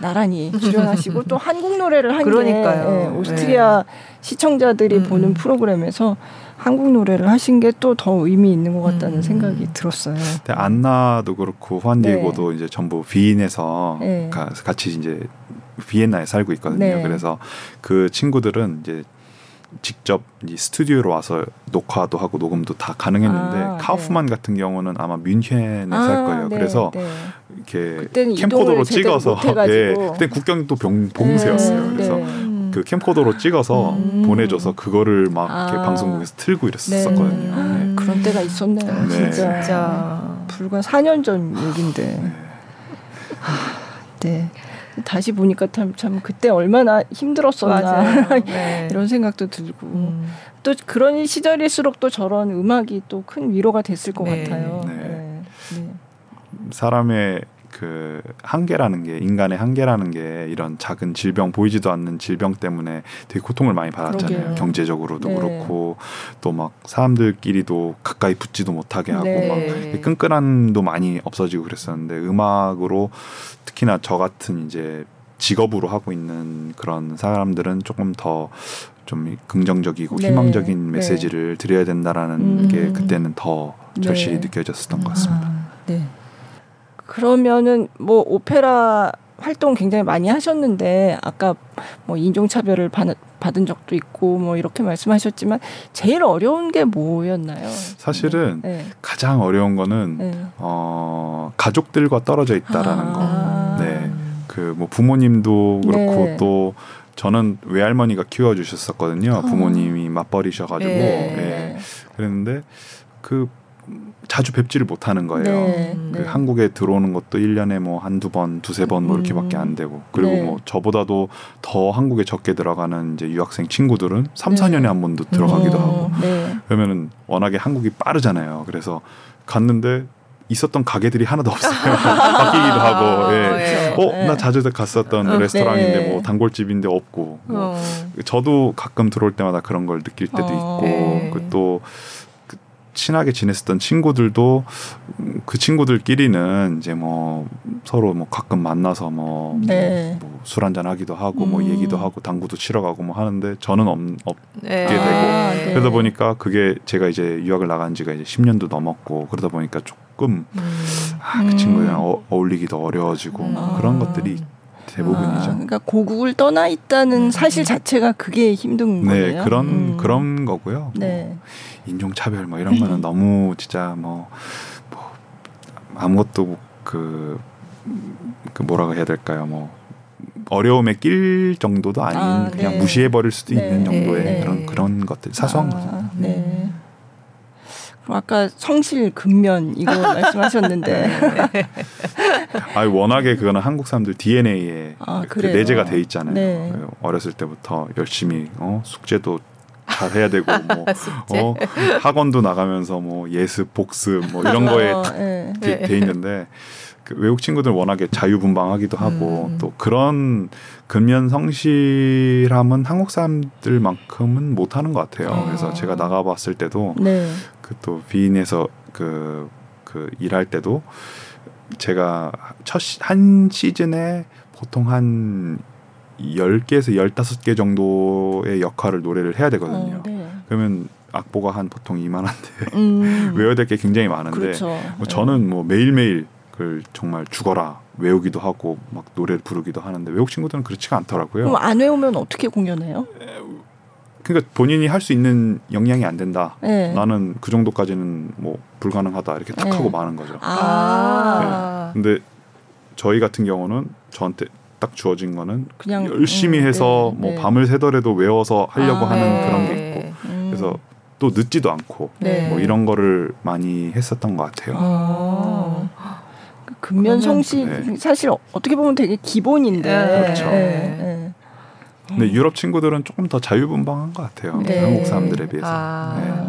나란히 출연하시고 또 한국 노래를 한 게 오스트리아 시청자들이 보는 프로그램에서 한국 노래를 하신 게 또 더 의미 있는 것 같다는 생각이 들었어요. 근데 안나도 그렇고 후안디에고도 이제 전부 비엔에서 같이 이제 비엔나에 살고 있거든요. 그래서 그 친구들은 이제 직접 이 스튜디오로 와서 녹화도 하고 녹음도 다 가능했는데 카우프만 같은 경우는 아마 뮌헨에 살 거예요. 그래서 이렇게 캠코더로 찍어서 그때 국경이 또 봉쇄였어요. 그래서 그 캠코더로 찍어서 보내줘서 그거를 막 이렇게 방송국에서 틀고 이랬었거든요. 그런 때가 있었네요. 진짜 불과 4년 전 얘긴데 다시 보니까 참 그때 얼마나 힘들었었나 이런 생각도 들고 또 그런 시절일수록 또 저런 음악이 또 큰 위로가 됐을 것 같아요. 사람의 그 한계라는 게 인간의 한계라는 게 이런 작은 질병 보이지도 않는 질병 때문에 되게 고통을 많이 받았잖아요. 경제적으로도 그렇고 또 막 사람들끼리도 가까이 붙지도 못하게 하고 막 끈끈함도 많이 없어지고 그랬었는데 음악으로 특히나 저 같은 이제 직업으로 하고 있는 그런 사람들은 조금 더 좀 긍정적이고 희망적인 메시지를 드려야 된다라는 게 그때는 더 절실히 느껴졌었던 것 같습니다. 그러면은 뭐 오페라 활동 굉장히 많이 하셨는데 아까 뭐 인종차별을 받은 적도 있고 뭐 이렇게 말씀하셨지만 제일 어려운 게 뭐였나요? 사실은 가장 어려운 거는 가족들과 떨어져 있다라는 거. 그 뭐 부모님도 그렇고 또 저는 외할머니가 키워주셨었거든요. 부모님이 맞벌이셔가지고 그랬는데 그 자주 뵙지를 못하는 거예요. 그 한국에 들어오는 것도 1년에 뭐 한두 번, 두세 번 뭐 이렇게밖에 안 되고 그리고 뭐 저보다도 더 한국에 적게 들어가는 이제 유학생 친구들은 3, 4년에 한 번도 들어가기도 하고 그러면은 워낙에 한국이 빠르잖아요. 그래서 갔는데 있었던 가게들이 하나도 없어요. 바뀌기도 하고 나 자주 갔었던 레스토랑인데 뭐 단골집인데 없고 뭐. 저도 가끔 들어올 때마다 그런 걸 느낄 때도 있고 또 친하게 지냈었던 친구들도 그 친구들끼리는 이제 뭐 서로 뭐 가끔 만나서 뭐 술 한잔 하기도 하고 뭐 얘기도 하고 당구도 치러 가고 뭐 하는데 저는 없게 되고 그러다 보니까 그게 제가 이제 유학을 나간 지가 이제 10년도 넘었고 그러다 보니까 조금 그 친구들이랑 어울리기도 어려워지고 뭐 그런 것들이 대부분이죠. 그러니까 고국을 떠나 있다는 사실 자체가 그게 힘든 거예요. 네, 그런 거고요. 네. 뭐 인종차별 뭐 이런 거는 너무 진짜 뭐 아무것도 그 뭐라고 해야 될까요? 뭐 어려움에 낄 정도도 아닌 그냥 무시해 버릴 수도 있는 정도의 그런 것들 사소한 거죠. 네. 아까 성실 근면 이거 말씀하셨는데 아니 워낙에 그거는 한국 사람들 DNA에 그 내재가 돼 있잖아요. 네. 어렸을 때부터 열심히 숙제도 잘 해야 되고 뭐 학원도 나가면서 뭐 예습 복습 뭐 이런 거에 돼 있는데 그 외국 친구들 워낙에 자유분방하기도 하고 또 그런 근면 성실함은 한국 사람들만큼은 못하는 것 같아요. 그래서 제가 나가봤을 때도 그 또 비인에서 그 일할 때도 제가 한 시즌에 보통 한 10개에서 15개 정도의 역할을 노래를 해야 되거든요. 그러면 악보가 한 보통 이만한데 외워야 될 게 굉장히 많은데 저는 뭐 매일매일 그걸 정말 죽어라 외우기도 하고 막 노래를 부르기도 하는데 외국 친구들은 그렇지가 않더라고요. 그럼 안 외우면 어떻게 공연해요? 그러니까 본인이 할 수 있는 역량이 안 된다. 나는 그 정도까지는 뭐 불가능하다 이렇게 딱 하고 마는 거죠. 근데 저희 같은 경우는 저한테 딱 주어진 거는 그냥 열심히 해서 뭐 밤을 새더라도 외워서 하려고 하는 그런 게 있고 그래서 또 늦지도 않고 뭐 이런 거를 많이 했었던 것 같아요. 근면 성실 사실 어떻게 보면 되게 기본인데. 그렇죠. 근데 유럽 친구들은 조금 더 자유분방한 것 같아요. 한국 사람들에 비해서.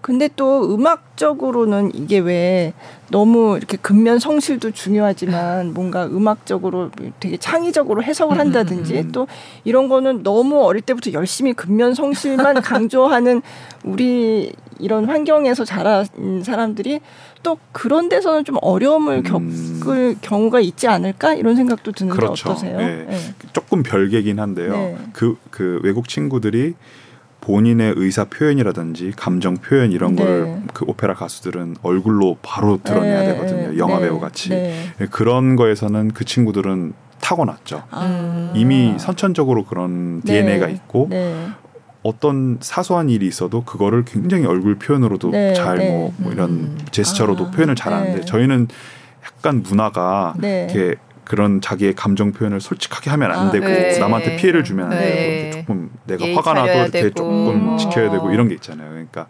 근데 또 음악적으로는 이게 왜 너무 이렇게 근면 성실도 중요하지만 뭔가 음악적으로 되게 창의적으로 해석을 한다든지 또 이런 거는 너무 어릴 때부터 열심히 근면 성실만 강조하는 우리 이런 환경에서 자란 사람들이 또 그런 데서는 좀 어려움을 겪을 경우가 있지 않을까 이런 생각도 드는데 어떠세요? 조금 별개긴 한데요. 그 외국 친구들이 본인의 의사 표현이라든지 감정 표현 이런 걸 그 오페라 가수들은 얼굴로 바로 드러내야 되거든요. 영화 배우같이. 그런 거에서는 그 친구들은 타고났죠. 이미 선천적으로 그런 DNA가 있고 어떤 사소한 일이 있어도 그거를 굉장히 얼굴 표현으로도 잘 뭐 이런 제스처로도 표현을 잘하는데 저희는 약간 문화가 이렇게 그런 자기의 감정 표현을 솔직하게 하면 안 되고 남한테 피해를 주면 안 되고 조금 내가 화가 나도 이렇게 되고. 조금 지켜야 되고 이런 게 있잖아요. 그러니까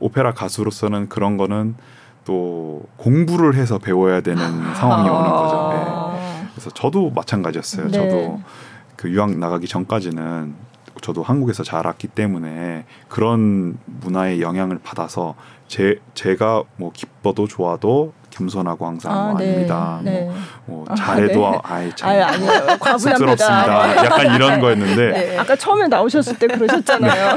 오페라 가수로서는 그런 거는 또 공부를 해서 배워야 되는 상황이 오는 거죠. 그래서 저도 마찬가지였어요. 저도 그 유학 나가기 전까지는 저도 한국에서 자랐기 때문에 그런 문화의 영향을 받아서 제가 뭐 기뻐도 좋아도 겸손하고 항상 뭐 아닙니다. 뭐 잘해도 아예 참 과부럽습니다. 약간 이런 거였는데 아까 처음에 나오셨을 때 그러셨잖아요.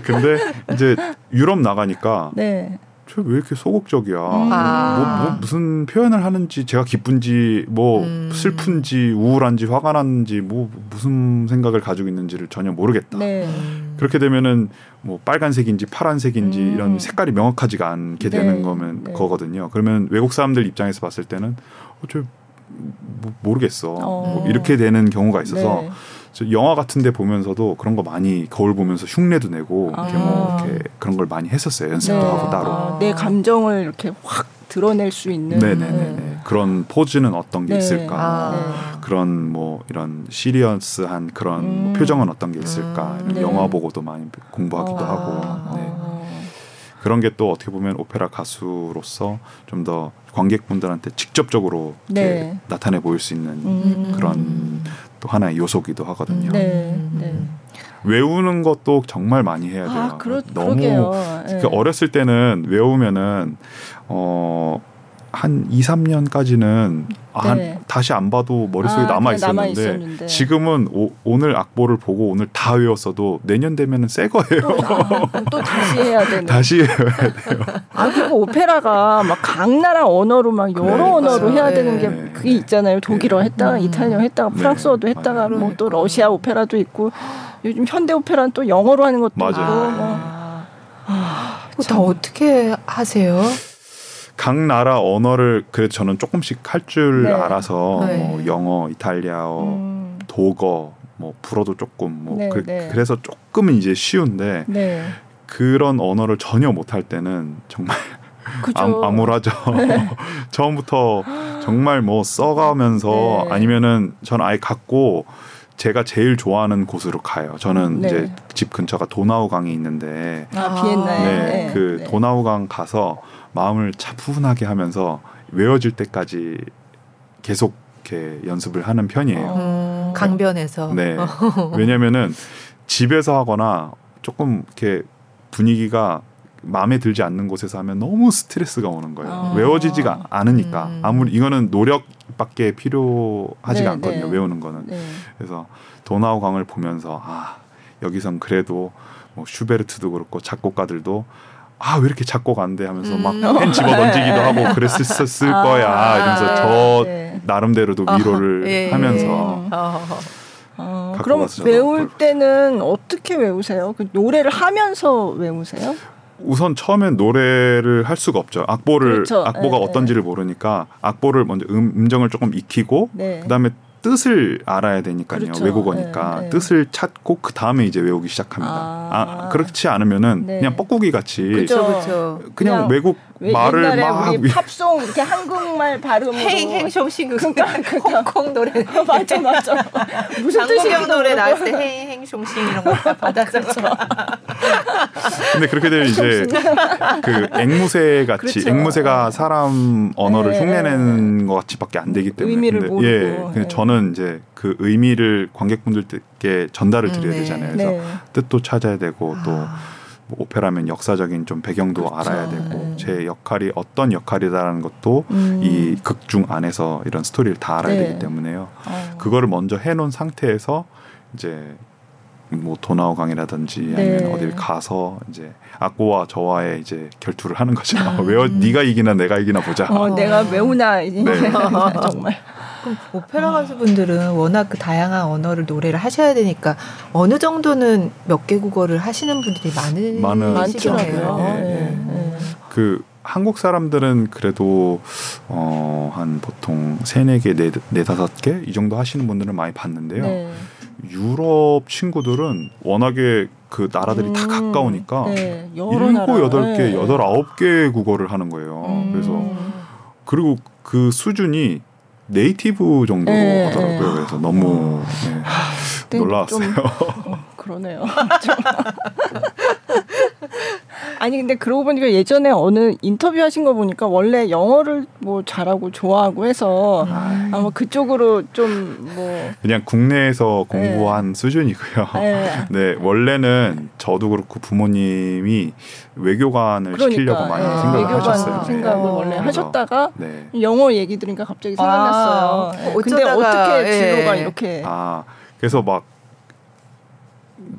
근데 이제 유럽 나가니까 쟤 왜 이렇게 소극적이야. 뭐 무슨 표현을 하는지 제가 기쁜지 뭐 슬픈지 우울한지 화가 났는지 뭐 무슨 생각을 가지고 있는지를 전혀 모르겠다. 그렇게 되면은 뭐 빨간색인지 파란색인지 이런 색깔이 명확하지가 않게 되는 거거든요. 그러면 외국 사람들 입장에서 봤을 때는 쟤 모르겠어. 뭐 이렇게 되는 경우가 있어서 영화 같은 데 보면서도 그런 거 많이 거울 보면서 흉내도 내고 이렇게 뭐 이렇게 그런 걸 많이 했었어요. 연습도 하고 따로. 내 감정을 이렇게 확 드러낼 수 있는 그런 포즈는 어떤 게 있을까 그런 뭐 이런 시리어스한 그런 뭐 표정은 어떤 게 있을까 이런 영화 보고도 많이 공부하기도 하고 그런 게 또 어떻게 보면 오페라 가수로서 좀 더 관객분들한테 직접적으로 이렇게 나타내 보일 수 있는 그런 또 하나의 요소기도 하거든요. 외우는 것도 정말 많이 해야 돼요. 너무 어렸을 때는 외우면은 한 2, 3년까지는 네. 다시 안 봐도 머릿속에 남아 있었는데 지금은 오늘 악보를 보고 오늘 다 외웠어도 내년 되면은 새 거예요. 또 다시 해야 되는. 다시 해야 돼요. 아, 그리고 오페라가 막 각 나라 언어로 막 여러 언어로 해야 되는 게 그게 있잖아요. 독일어 했다가 이탈리아 했다가 프랑스어도 했다가 뭐 또 러시아 오페라도 있고 요즘 현대 오페라는 또 영어로 하는 것도 있고. 다 어떻게 하세요? 각 나라 언어를 그래도 저는 조금씩 할 줄 알아서 뭐 영어, 이탈리아어, 독어, 뭐 불어도 조금 뭐 그래서 조금은 이제 쉬운데 그런 언어를 전혀 못할 때는 정말 암울하죠. 처음부터 정말 뭐 써가면서 아니면은 전 아예 갖고 제가 제일 좋아하는 곳으로 가요. 저는 이제 집 근처가 도나우강이 있는데 비엔나에 그 도나우강 가서 마음을 차분하게 하면서 외워질 때까지 계속 이렇게 연습을 하는 편이에요. 강변에서. 네. 왜냐면은 집에서 하거나 조금 이렇게 분위기가 마음에 들지 않는 곳에서 하면 너무 스트레스가 오는 거예요. 외워지지가 않으니까. 아무리 이거는 노력밖에 필요하지가 않거든요. 외우는 거는. 그래서 도나우 강을 보면서 여기선 그래도 뭐 슈베르트도 그렇고 작곡가들도 왜 이렇게 작곡 안 돼 하면서 막 펜 집어 던지기도 하고 그랬을 거야 이러면서 저 나름대로도 위로를 하면서 그럼 외울 때는 어떻게 외우세요? 그 노래를 하면서 외우세요? 우선 처음엔 노래를 할 수가 없죠. 악보가 어떤지를 모르니까 악보를 먼저 음정을 조금 익히고 그다음에 뜻을 알아야 되니까요. 외국어니까 뜻을 찾고 그 다음에 이제 외우기 시작합니다. 그렇지 않으면은 그냥 뻐꾸기 같이 그냥 외국 말을 막 팝송 이렇게 한국말 발음으로 행쇼싱 홍콩 노래 맞아 무슨 뜻이야 노래 나왔을 때 행쇼싱 이런 거 받아들여서 근데 그렇게 되면 이제 그 앵무새 같이 앵무새가 사람 언어를 흉내내는 것 같이밖에 안 되기 때문에 의미를 모르고 저는 이제 그 의미를 관객분들께 전달을 드려야 되잖아요. 그래서 뜻도 찾아야 되고 또 뭐 오페라면 역사적인 좀 배경도 알아야 되고 제 역할이 어떤 역할이다라는 것도 이 극중 안에서 이런 스토리를 다 알아야 되기 때문에요. 그거를 먼저 해놓은 상태에서 이제 뭐 도나우 강이라든지 아니면 어딜 가서 이제 악보와 저와의 이제 결투를 하는 거죠. 네가 이기나 내가 이기나 보자. 내가 외우나 이제 정말. 그럼 오페라 가수분들은 워낙 그 다양한 언어를 노래를 하셔야 되니까 어느 정도는 몇 개국어를 하시는 분들이 많으시죠. 그 한국 사람들은 그래도 한 보통 3, 4개, 4, 5개 이 정도 하시는 분들은 많이 봤는데요. 유럽 친구들은 워낙에 그 나라들이 다 가까우니까 7, 8개, 8, 9개 국어를 하는 거예요. 그래서 그리고 그 수준이 네이티브 정도 하더라고요. 그래서 너무 놀라웠어요. 그러네요. 아니 근데 그러고 보니까 예전에 어느 인터뷰 하신 거 보니까 원래 영어를 뭐 잘하고 좋아하고 해서 아마 그쪽으로 좀 뭐 그냥 국내에서 공부한 수준이고요. 네 원래는 저도 그렇고 부모님이 외교관을 시키려고 많이 생각을 하셨어요. 생각을 원래 하셨다가 영어 얘기 들으니까 갑자기 생각났어요. 근데 어떻게 진로가 이렇게 그래서 막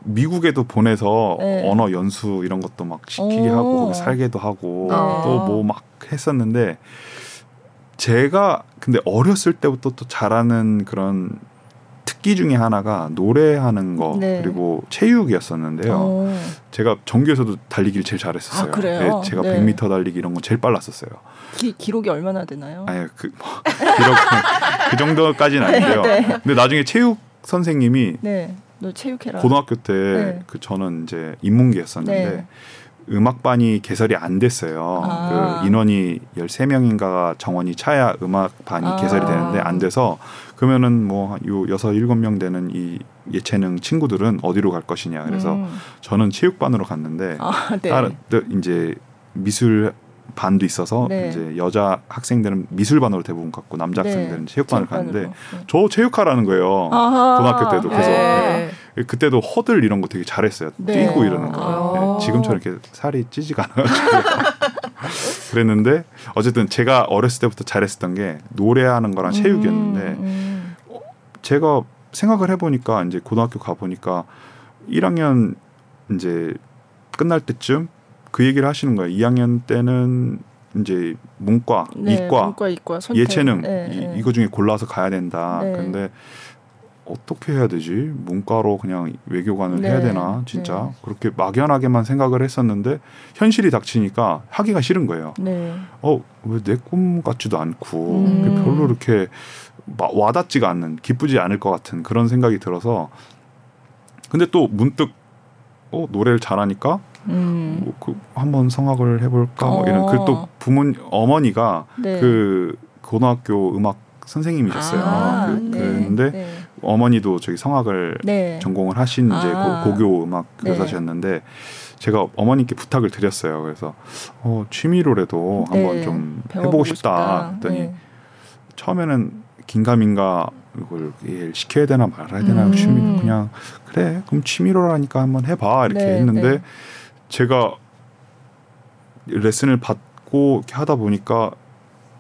미국에도 보내서 언어 연수 이런 것도 막 시키게 하고 거기 살게도 하고 또 뭐 막 했었는데 제가 근데 어렸을 때부터 또 잘하는 그런 특기 중에 하나가 노래하는 거 그리고 체육이었었는데요. 제가 정규에서도 달리기를 제일 잘했었어요. 그래요? 제가 100m 달리기 이런 거 제일 빨랐었어요. 기록이 얼마나 되나요? 아니 그 정도까지는 아닌데요. 근데 나중에 체육 선생님이 너 체육해라. 고등학교 때 그 저는 이제 인문계였었는데 음악반이 개설이 안 됐어요. 그 인원이 13명인가 정원이 차야 음악반이 개설이 되는데 안 돼서 그러면은 뭐 6, 7명 되는 이 예체능 친구들은 어디로 갈 것이냐. 그래서 저는 체육반으로 갔는데 다른 이제 미술 반도 있어서 이제 여자 학생들은 미술반으로 대부분 갔고 남자 학생들은 체육반을 갔는데 저 체육하라는 거예요. 고등학교 때도. 그래서 그때도 허들 이런 거 되게 잘했어요. 뛰고 이러는 거. 지금처럼 이렇게 살이 찌지가 않아가지고 그랬는데 어쨌든 제가 어렸을 때부터 잘했었던 게 노래하는 거랑 체육이었는데 제가 생각을 해보니까 이제 고등학교 가보니까 1학년 이제 끝날 때쯤 그 얘기를 하시는 거예요. 2학년 때는 이제 문과, 네, 이과 예체능 네. 이거 중에 골라서 가야 된다. 네. 근데 어떻게 해야 되지? 문과로 그냥 외교관을 네. 해야 되나? 진짜 네. 그렇게 막연하게만 생각을 했었는데 현실이 닥치니까 하기가 싫은 거예요. 네. 왜 내 꿈 같지도 않고 별로 이렇게 와닿지가 않는, 기쁘지 않을 것 같은 그런 생각이 들어서 근데 또 문득 노래를 잘하니까 한번 성악을 해볼까 뭐 이런. 그리고 또 어머니가 네. 그 고등학교 음악 선생님이셨어요. 그런데 네. 어머니도 저기 성악을 네. 전공을 하신 이제 고교 음악 교사셨는데 네. 제가 어머님께 부탁을 드렸어요. 그래서 취미로라도 네. 한번 좀 해보고 싶다 했더니 네. 처음에는 긴가민가 이걸 시켜야 되나 말아야 되나 취미로 그냥 그래 그럼 취미로라니까 한번 해봐 이렇게 네, 했는데 네. 제가 레슨을 받고 이렇게 하다 보니까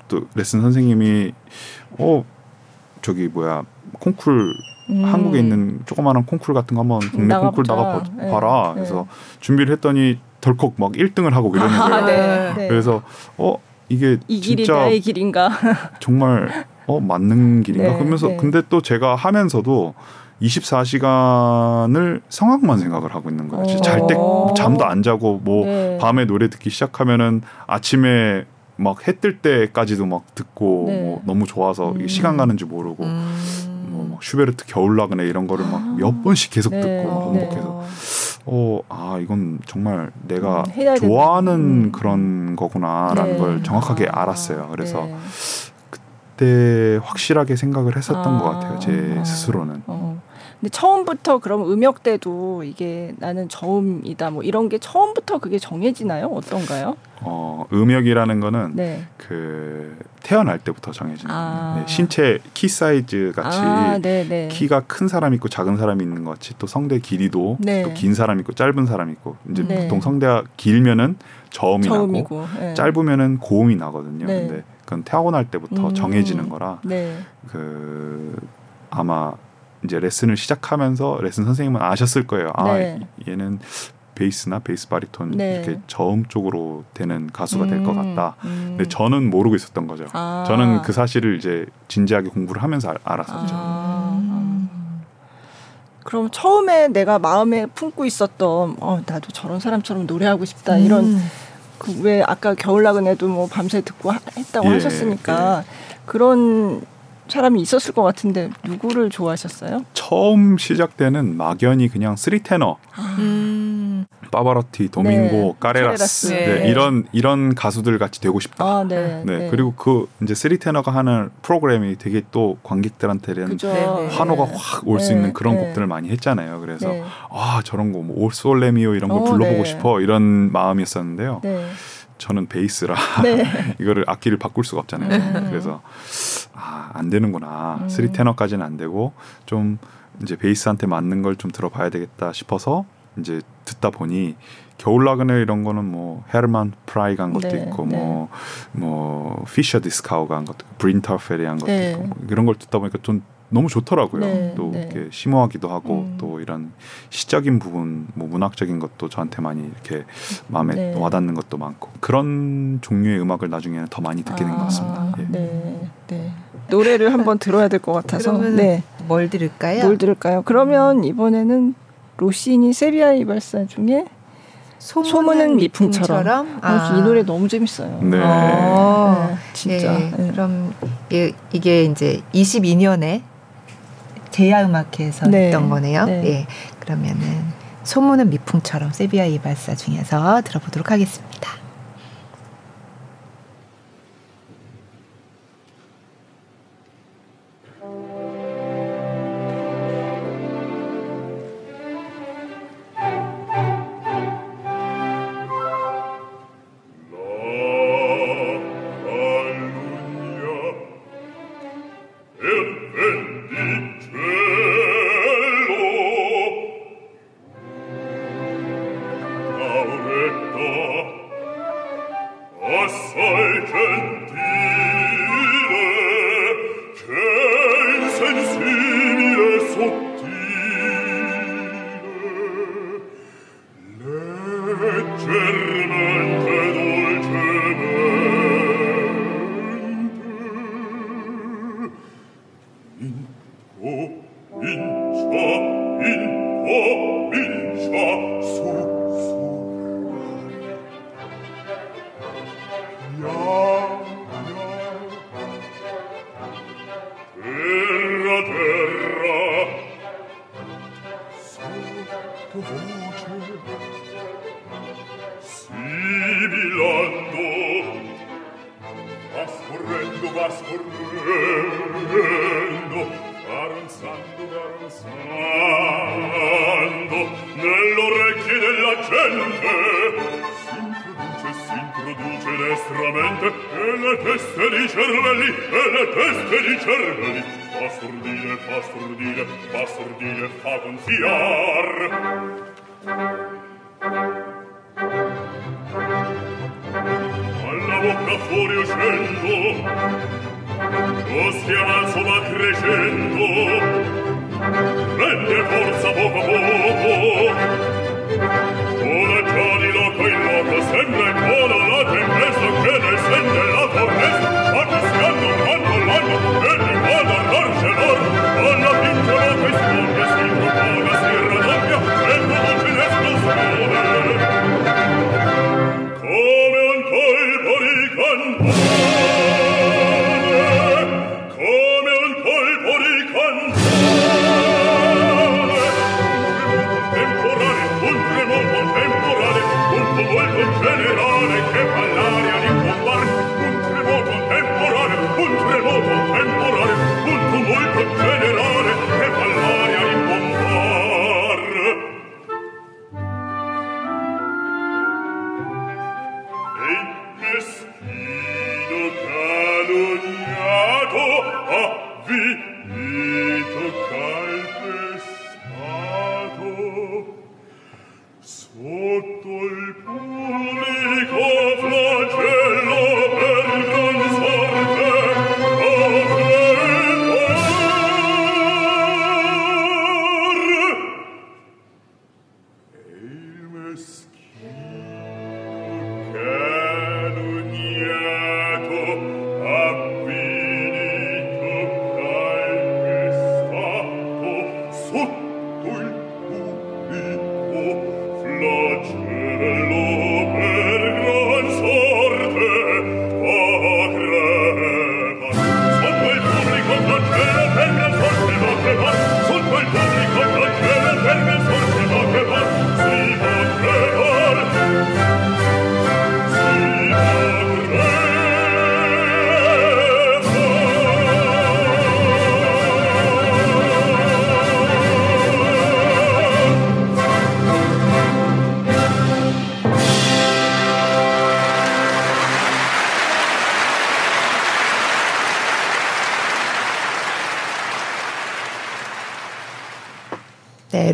또 레슨 선생님이 콩쿨 한국에 있는 조그마한 콩쿨 같은 거 한번 국내 콩쿨 나가 봐라 네, 그래서 네. 준비를 했더니 덜컥 막 1등을 하고 이러는 거예요. 네, 네. 그래서 이게 이 길이 나의 길인가 정말 맞는 길인가 네, 그러면서 네. 근데 또 제가 하면서도 24시간을 성악만 생각을 하고 있는 거예요. 잘 때 잠도 안 자고 뭐 네. 밤에 노래 듣기 시작하면은 아침에 막 해 뜰 때까지도 막 듣고 네. 뭐 너무 좋아서 시간 가는 줄 모르고 뭐 막 슈베르트 겨울나그네 이런 거를 막 몇 번씩 계속 네. 듣고 반복해서 이건 정말 내가 좋아하는 그런 거구나라는 네. 걸 정확하게 알았어요. 그래서 네. 그때 확실하게 생각을 했었던 것 같아요. 제 스스로는. 근데 처음부터 그럼 음역대도 이게 나는 저음이다 뭐 이런 게 처음부터 그게 정해지나요? 어떤가요? 음역이라는 거는 네. 그 태어날 때부터 정해지는 네, 신체 키 사이즈 같이 키가 큰 사람 있고 작은 사람이 있는 것 같이 또 성대 길이도 네. 또 긴 사람 있고 짧은 사람 있고 이제 네. 보통 성대가 길면은 저음이 나고 네. 짧으면은 고음이 나거든요. 네. 근데 그건 태어날 때부터 정해지는 거라 네. 그 아마 이제 레슨을 시작하면서 레슨 선생님은 아셨을 거예요. 네. 얘는 베이스나 베이스 바리톤 네. 이렇게 저음 쪽으로 되는 가수가 될 것 같다. 근데 저는 모르고 있었던 거죠. 저는 그 사실을 이제 진지하게 공부를 하면서 알았었죠. 그럼 처음에 내가 마음에 품고 있었던 나도 저런 사람처럼 노래하고 싶다 이런 그 왜 아까 겨울나그네도 뭐 밤새 듣고 했다고 하셨으니까 그런 사람이 있었을 것 같은데 누구를 좋아하셨어요? 처음 시작 때는 막연히 그냥 3테너 파바로티, 도밍고, 네. 카레라스 네. 이런 가수들 같이 되고 싶다. 네. 그리고 그 이제 3테너가 하는 프로그램이 되게 또 관객들한테는 환호가 확 올 수 있는 그런 곡들을 많이 했잖아요. 그래서 저런 거 뭐 올솔레미오 이런 걸 불러보고 싶어 이런 마음이었었는데요. 네. 저는 베이스라 이거를 악기를 바꿀 수가 없잖아요. 그래서 안 되는구나. 3테너까지는 안 되고 좀 이제 베이스한테 맞는 걸 좀 들어봐야 되겠다 싶어서 이제 듣다 보니 겨울나그네 이런 거는 뭐 헤르만 프라이 간 것도 있고 뭐 피셔 디스카우 간 것도 있고 브린터페리 한 것도 있고 뭐 이런 걸 듣다 보니까 좀 너무 좋더라고요. 또 이렇게 심오하기도 하고 또 이런 시적인 부분, 뭐 문학적인 것도 저한테 많이 이렇게 마음에 와닿는 것도 많고 그런 종류의 음악을 나중에는 더 많이 듣게 된 것 같습니다. 예. 노래를 한번 들어야 될 것 같아서 뭘 들을까요? 그러면 이번에는 로시니 세비야의 발사 중에 소문은 미풍처럼. 이 노래 너무 재밌어요. 진짜. 그럼 이게 이제 22년에 제야음악회에서 했던 거네요. 그러면은 소문은 미풍처럼 세비야 이발사 중에서 들어보도록 하겠습니다.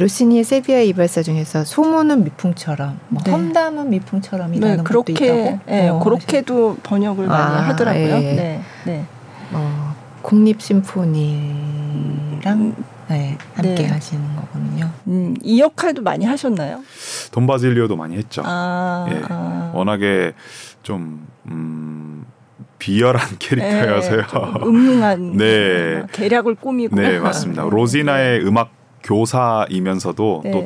로시니의 세비야의 이발사 중에서 소문은 미풍처럼, 뭐 네. 험담은 미풍처럼이라는 네, 것도 있다고? 네, 그렇게도 번역을 많이 하더라고요. 예. 네, 네. 국립심포니랑 네, 함께 네. 하시는 거군요. 이 역할도 많이 하셨나요? 돈 바질리오도 많이 했죠. 예. 워낙에 좀... 비열한 캐릭터여서요. 음흉한 네. 계략을 꾸미고. 네, 맞습니다. 로지나의 네. 음악 교사이면서도 네. 또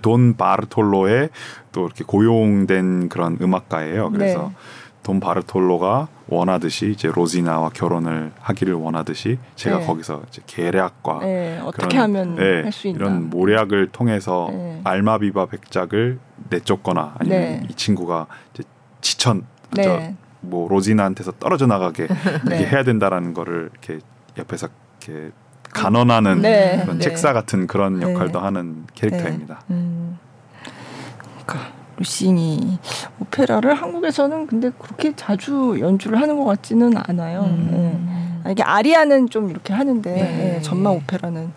돈 바르톨로의 또 이렇게 고용된 그런 음악가예요. 그래서 네. 돈 바르톨로가 원하듯이 이제 로지나와 결혼을 하기를 원하듯이 제가 네. 거기서 이제 계략과 네. 어떻게 하면 네. 할 수 있나 이런 모략을 통해서 네. 알마비바 백작을 내쫓거나 아니면 네. 이 친구가 이제 지쳐 네. 뭐 로지나한테서 떨어져 나가게 네. 이렇게 해야 된다라는 거를 이렇게 옆에서 이렇게 간언하는 네, 그런 네. 책사 같은 그런 역할도 네. 하는 캐릭터입니다. 네. 그러니까 루시니 오페라를 한국에서는 근데 그렇게 자주 연주를 하는 것 같지는 않아요. 네. 이게 아리아는 좀 이렇게 하는데 네. 네, 전만 오페라는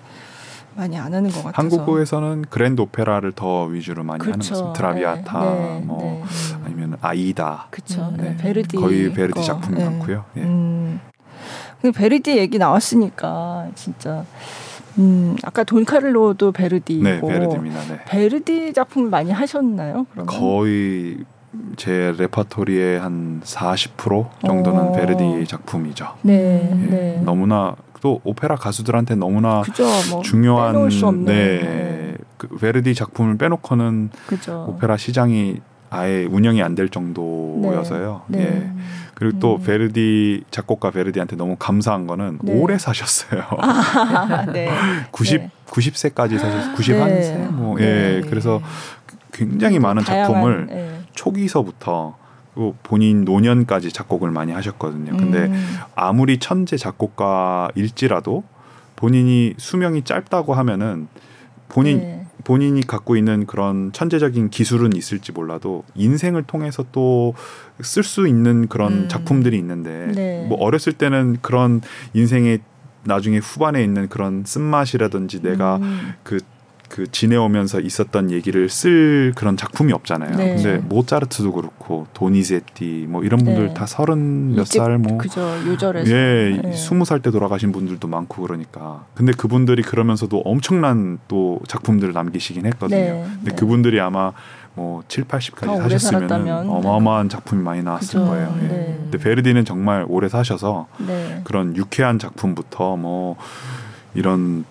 많이 안 하는 것 같아서. 한국어에서는 그랜드 오페라를 더 위주로 많이 그쵸. 하는 것 같습니다. 트라비아타, 네. 뭐 네. 아니면 아이다, 그쵸. 네. 베르디 거의 베르디 작품 네. 많고요. 예. 근데 베르디 얘기 나왔으니까 진짜 아까 돈 카를로도 베르디고. 네, 베르디입니다. 네. 베르디 작품을 많이 하셨나요? 그러면? 거의 제 레퍼토리의 한 40% 정도는 베르디 작품이죠. 네, 네. 너무나 또 오페라 가수들한테 너무나 그쵸, 뭐 중요한 빼놓을 수 없는. 네, 그 베르디 작품을 빼놓고는 그쵸. 오페라 시장이 아예 운영이 안 될 정도여서요. 네. 예. 그리고 또 베르디 작곡가 베르디한테 너무 감사한 거는 네. 오래 사셨어요. 아, 네. 90세까지 사셨어요. 91세. 네. 뭐 예. 네. 그래서 굉장히 많은 다양한, 작품을 네. 초기서부터 본인 노년까지 작곡을 많이 하셨거든요. 근데 아무리 천재 작곡가일지라도 본인이 수명이 짧다고 하면은 본인이 갖고 있는 그런 천재적인 기술은 있을지 몰라도 인생을 통해서 또 쓸 수 있는 그런 작품들이 있는데 네. 뭐 어렸을 때는 그런 인생의 나중에 후반에 있는 그런 쓴맛이라든지 내가 그 지내오면서 있었던 얘기를 쓸 그런 작품이 없잖아요. 네. 근데 모차르트도 그렇고 도니제티 뭐 이런 분들 네. 다 30몇 살 뭐 그죠 요절에서 예 네. 20살 때 돌아가신 분들도 많고 그러니까 근데 그분들이 그러면서도 엄청난 또 작품들을 남기시긴 했거든요. 네. 근데 네. 그분들이 아마 뭐 70~80까지 사셨으면 어마어마한 작품이 많이 나왔을 그죠. 거예요. 예. 네. 근데 베르디는 정말 오래 사셔서 네. 그런 유쾌한 작품부터 뭐 이런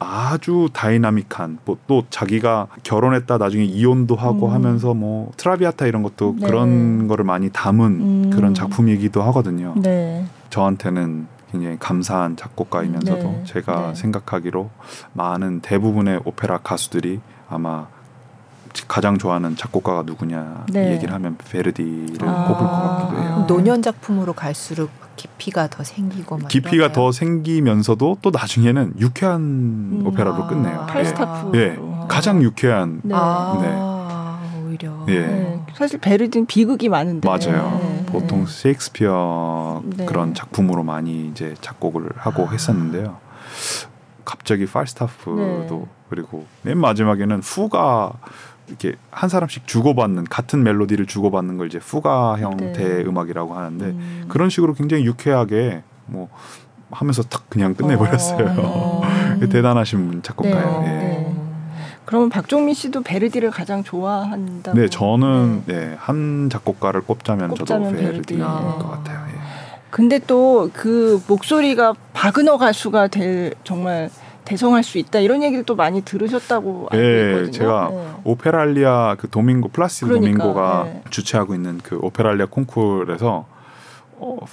아주 다이나믹한 또 자기가 결혼했다 나중에 이혼도 하고 하면서 뭐 트라비아타 이런 것도 네. 그런 거를 많이 담은 그런 작품이기도 하거든요. 네. 저한테는 굉장히 감사한 작곡가이면서도 네. 제가 네. 생각하기로 많은 대부분의 오페라 가수들이 아마 가장 좋아하는 작곡가가 누구냐 네. 얘기를 하면 베르디를 꼽을 것 같기도 해요. 노년 작품으로 갈수록 깊이가 더 생기고 깊이가 더 생기면서도 또 나중에는 유쾌한 오페라로 끝내요. 팔스타프. 예, 네. 가장 유쾌한. 네. 네. 오히려. 예. 네. 사실 베르디는 비극이 많은데. 맞아요. 네. 보통 셰익스피어 네. 그런 작품으로 많이 이제 작곡을 하고 했었는데요. 갑자기 팔스타프도 네. 그리고 맨 마지막에는 후가 이렇게 한 사람씩 주고받는 같은 멜로디를 주고받는 걸 이제 후가 형태의 네. 음악이라고 하는데 그런 식으로 굉장히 유쾌하게 뭐 하면서 탁 그냥 끝내버렸어요. 대단하신 작곡가예요. 네. 네. 그러면 박종민 씨도 베르디를 가장 좋아한다고? 네, 저는 네. 네, 한 작곡가를 꼽자면 저도 베르디인 것 같아요. 예. 근데 또 그 목소리가 바그너 가수가 될 정말 대성할 수 있다 이런 얘기를 또 많이 들으셨다고 알고 있거든요. 제가 네. 오페랄리아 그 도밍고 플라시도 도밍고가 네. 주최하고 있는 그 오페랄리아 콩쿨에서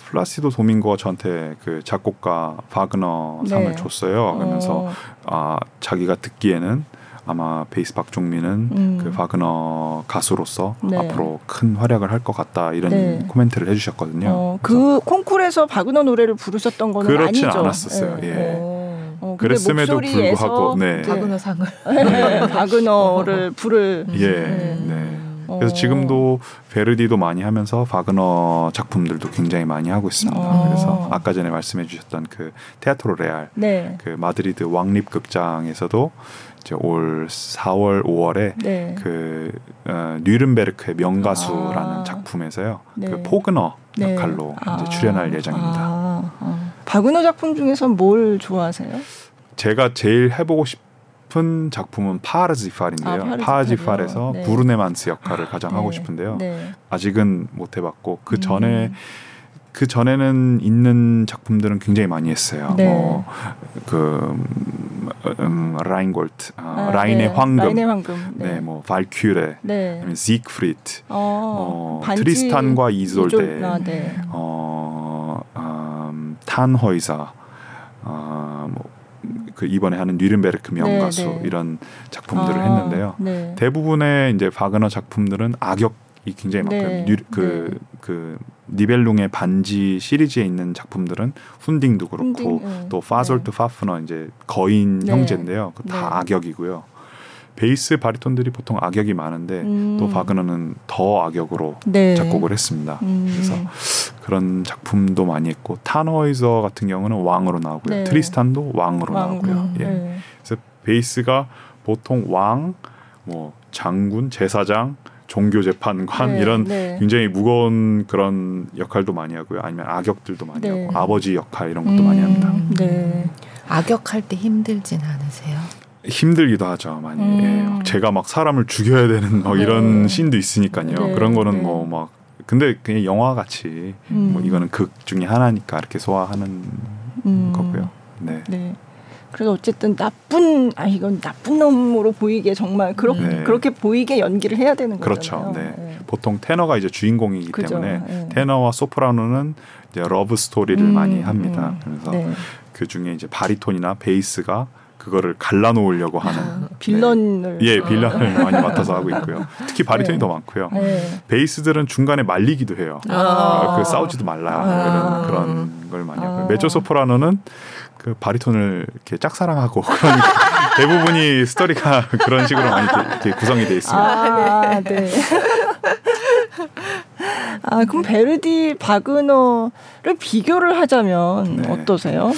플라시도 도밍고가 저한테 그 작곡가 바그너 상을 네. 줬어요. 그러면서 자기가 듣기에는 아마 베이스 박종민은 그 바그너 가수로서 네. 앞으로 큰 활약을 할 것 같다 이런 네. 코멘트를 해주셨거든요. 그 콩쿨에서 바그너 노래를 부르셨던 거는 아니죠? 그렇진 않았었어요. 네. 예. 그랬음에도 불구하고 네. 바그너상을 네. 바그너를 부를 예. 네. 그래서 지금도 베르디도 많이 하면서 바그너 작품들도 굉장히 많이 하고 있습니다. 그래서 아까 전에 말씀해 주셨던 그 테아트로 레알 네. 그 마드리드 왕립극장에서도 이제 올 4월, 5월에 네. 그 뉘른베르크의 명가수라는 작품에서요. 네. 그 포그너 역할로 네. 이제 출연할 예정입니다. 바그너 작품 중에서 뭘 좋아하세요? 제가 제일 해보고 싶은 작품은 파하르지팔인데요. 파하르지팔에서 네. 부르네만스 역할을 가장 네. 하고 싶은데요. 네. 아직은 못 해봤고 그 전에는 있는 작품들은 굉장히 많이 했어요. 네. 뭐 그 라인골트, 라인의 네. 황금, 네, 뭐 발큐레, 네. 지그프리트, 트리스탄과 이졸데, 네. 탄허이사, 뭐 그 이번에 하는 뉘른베르크 명가수 네, 네. 이런 작품들을 했는데요. 네. 대부분의 이제 바그너 작품들은 악역이 굉장히 많고요. 네. 그 니벨룽의 반지 시리즈에 있는 작품들은 훈딩도 그렇고 또 파졸트 네. 파프너 이제 거인 네. 형제인데요. 다 네. 악역이고요. 베이스 바리톤들이 보통 악역이 많은데 또 바그너는 더 악역으로 네. 작곡을 했습니다. 그래서 그런 작품도 많이 했고 탄허이저 같은 경우는 왕으로 나오고요. 네. 트리스탄도 왕으로 나오고요. 예. 네. 그래서 베이스가 보통 왕, 뭐 장군, 제사장 종교재판관 네, 이런 네. 굉장히 무거운 그런 역할도 많이 하고요. 아니면 악역들도 많이 하고 아버지 역할 이런 것도 많이 합니다. 네. 악역할 때 힘들진 않으세요? 힘들기도 하죠. 많이. 예. 제가 막 사람을 죽여야 되는 막 이런 씬도 있으니까요. 네. 그런 거는 뭐 막 근데 그냥 영화같이 뭐 이거는 극 중에 하나니까 이렇게 소화하는 거고요. 네. 네. 그래서 어쨌든 나쁜 이건 나쁜 놈으로 보이게 정말 그렇게 보이게 연기를 해야 되는 거잖아요. 그렇죠. 네. 네. 보통 테너가 이제 주인공이기 그죠. 때문에 네. 테너와 소프라노는 이제 러브 스토리를 많이 합니다. 그래서 네. 그 중에 이제 바리톤이나 베이스가 그거를 갈라놓으려고 하는 빌런을 네. 예 빌런을 많이 맡아서 하고 있고요. 특히 바리톤이 네. 더 많고요. 네. 베이스들은 중간에 말리기도 해요. 그 싸우지도 말라 그런 걸 많이 하고요. 메조소프라노는 그 바리톤을 이렇게 짝사랑하고 그런 대부분이 스토리가 그런 식으로 많이 이렇게 구성이 돼 있습니다. 아, 네. 아 그럼 베르디 바그너를 비교를 하자면 네. 어떠세요?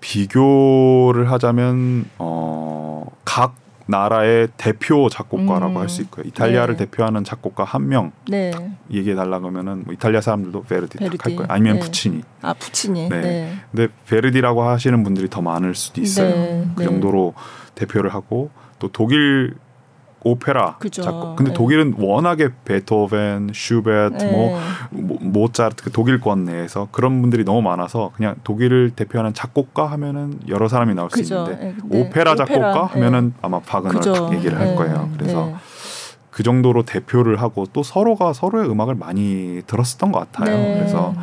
비교를 하자면 각 나라의 대표 작곡가라고 할 수 있고요. 이탈리아를 네. 대표하는 작곡가 한 명 네. 얘기해 달라고 하면은 뭐 이탈리아 사람들도 베르디 딱 할 거예요. 아니면 네. 부치니. 아 부치니. 네. 네. 근데 베르디라고 하시는 분들이 더 많을 수도 있어요. 네. 그 정도로 대표를 하고 또 독일 오페라 그죠. 작곡. 근데 네. 독일은 워낙에 베토벤, 슈베트, 네. 뭐 모차르트 독일권 내에서 그런 분들이 너무 많아서 그냥 독일을 대표하는 작곡가 하면은 여러 사람이 나올 그죠. 수 있는데 네. 오페라 작곡가 하면은 네. 아마 바그너 그죠. 얘기를 할 거예요. 그래서 네. 그 정도로 대표를 하고 또 서로가 서로의 음악을 많이 들었었던 것 같아요. 네. 그래서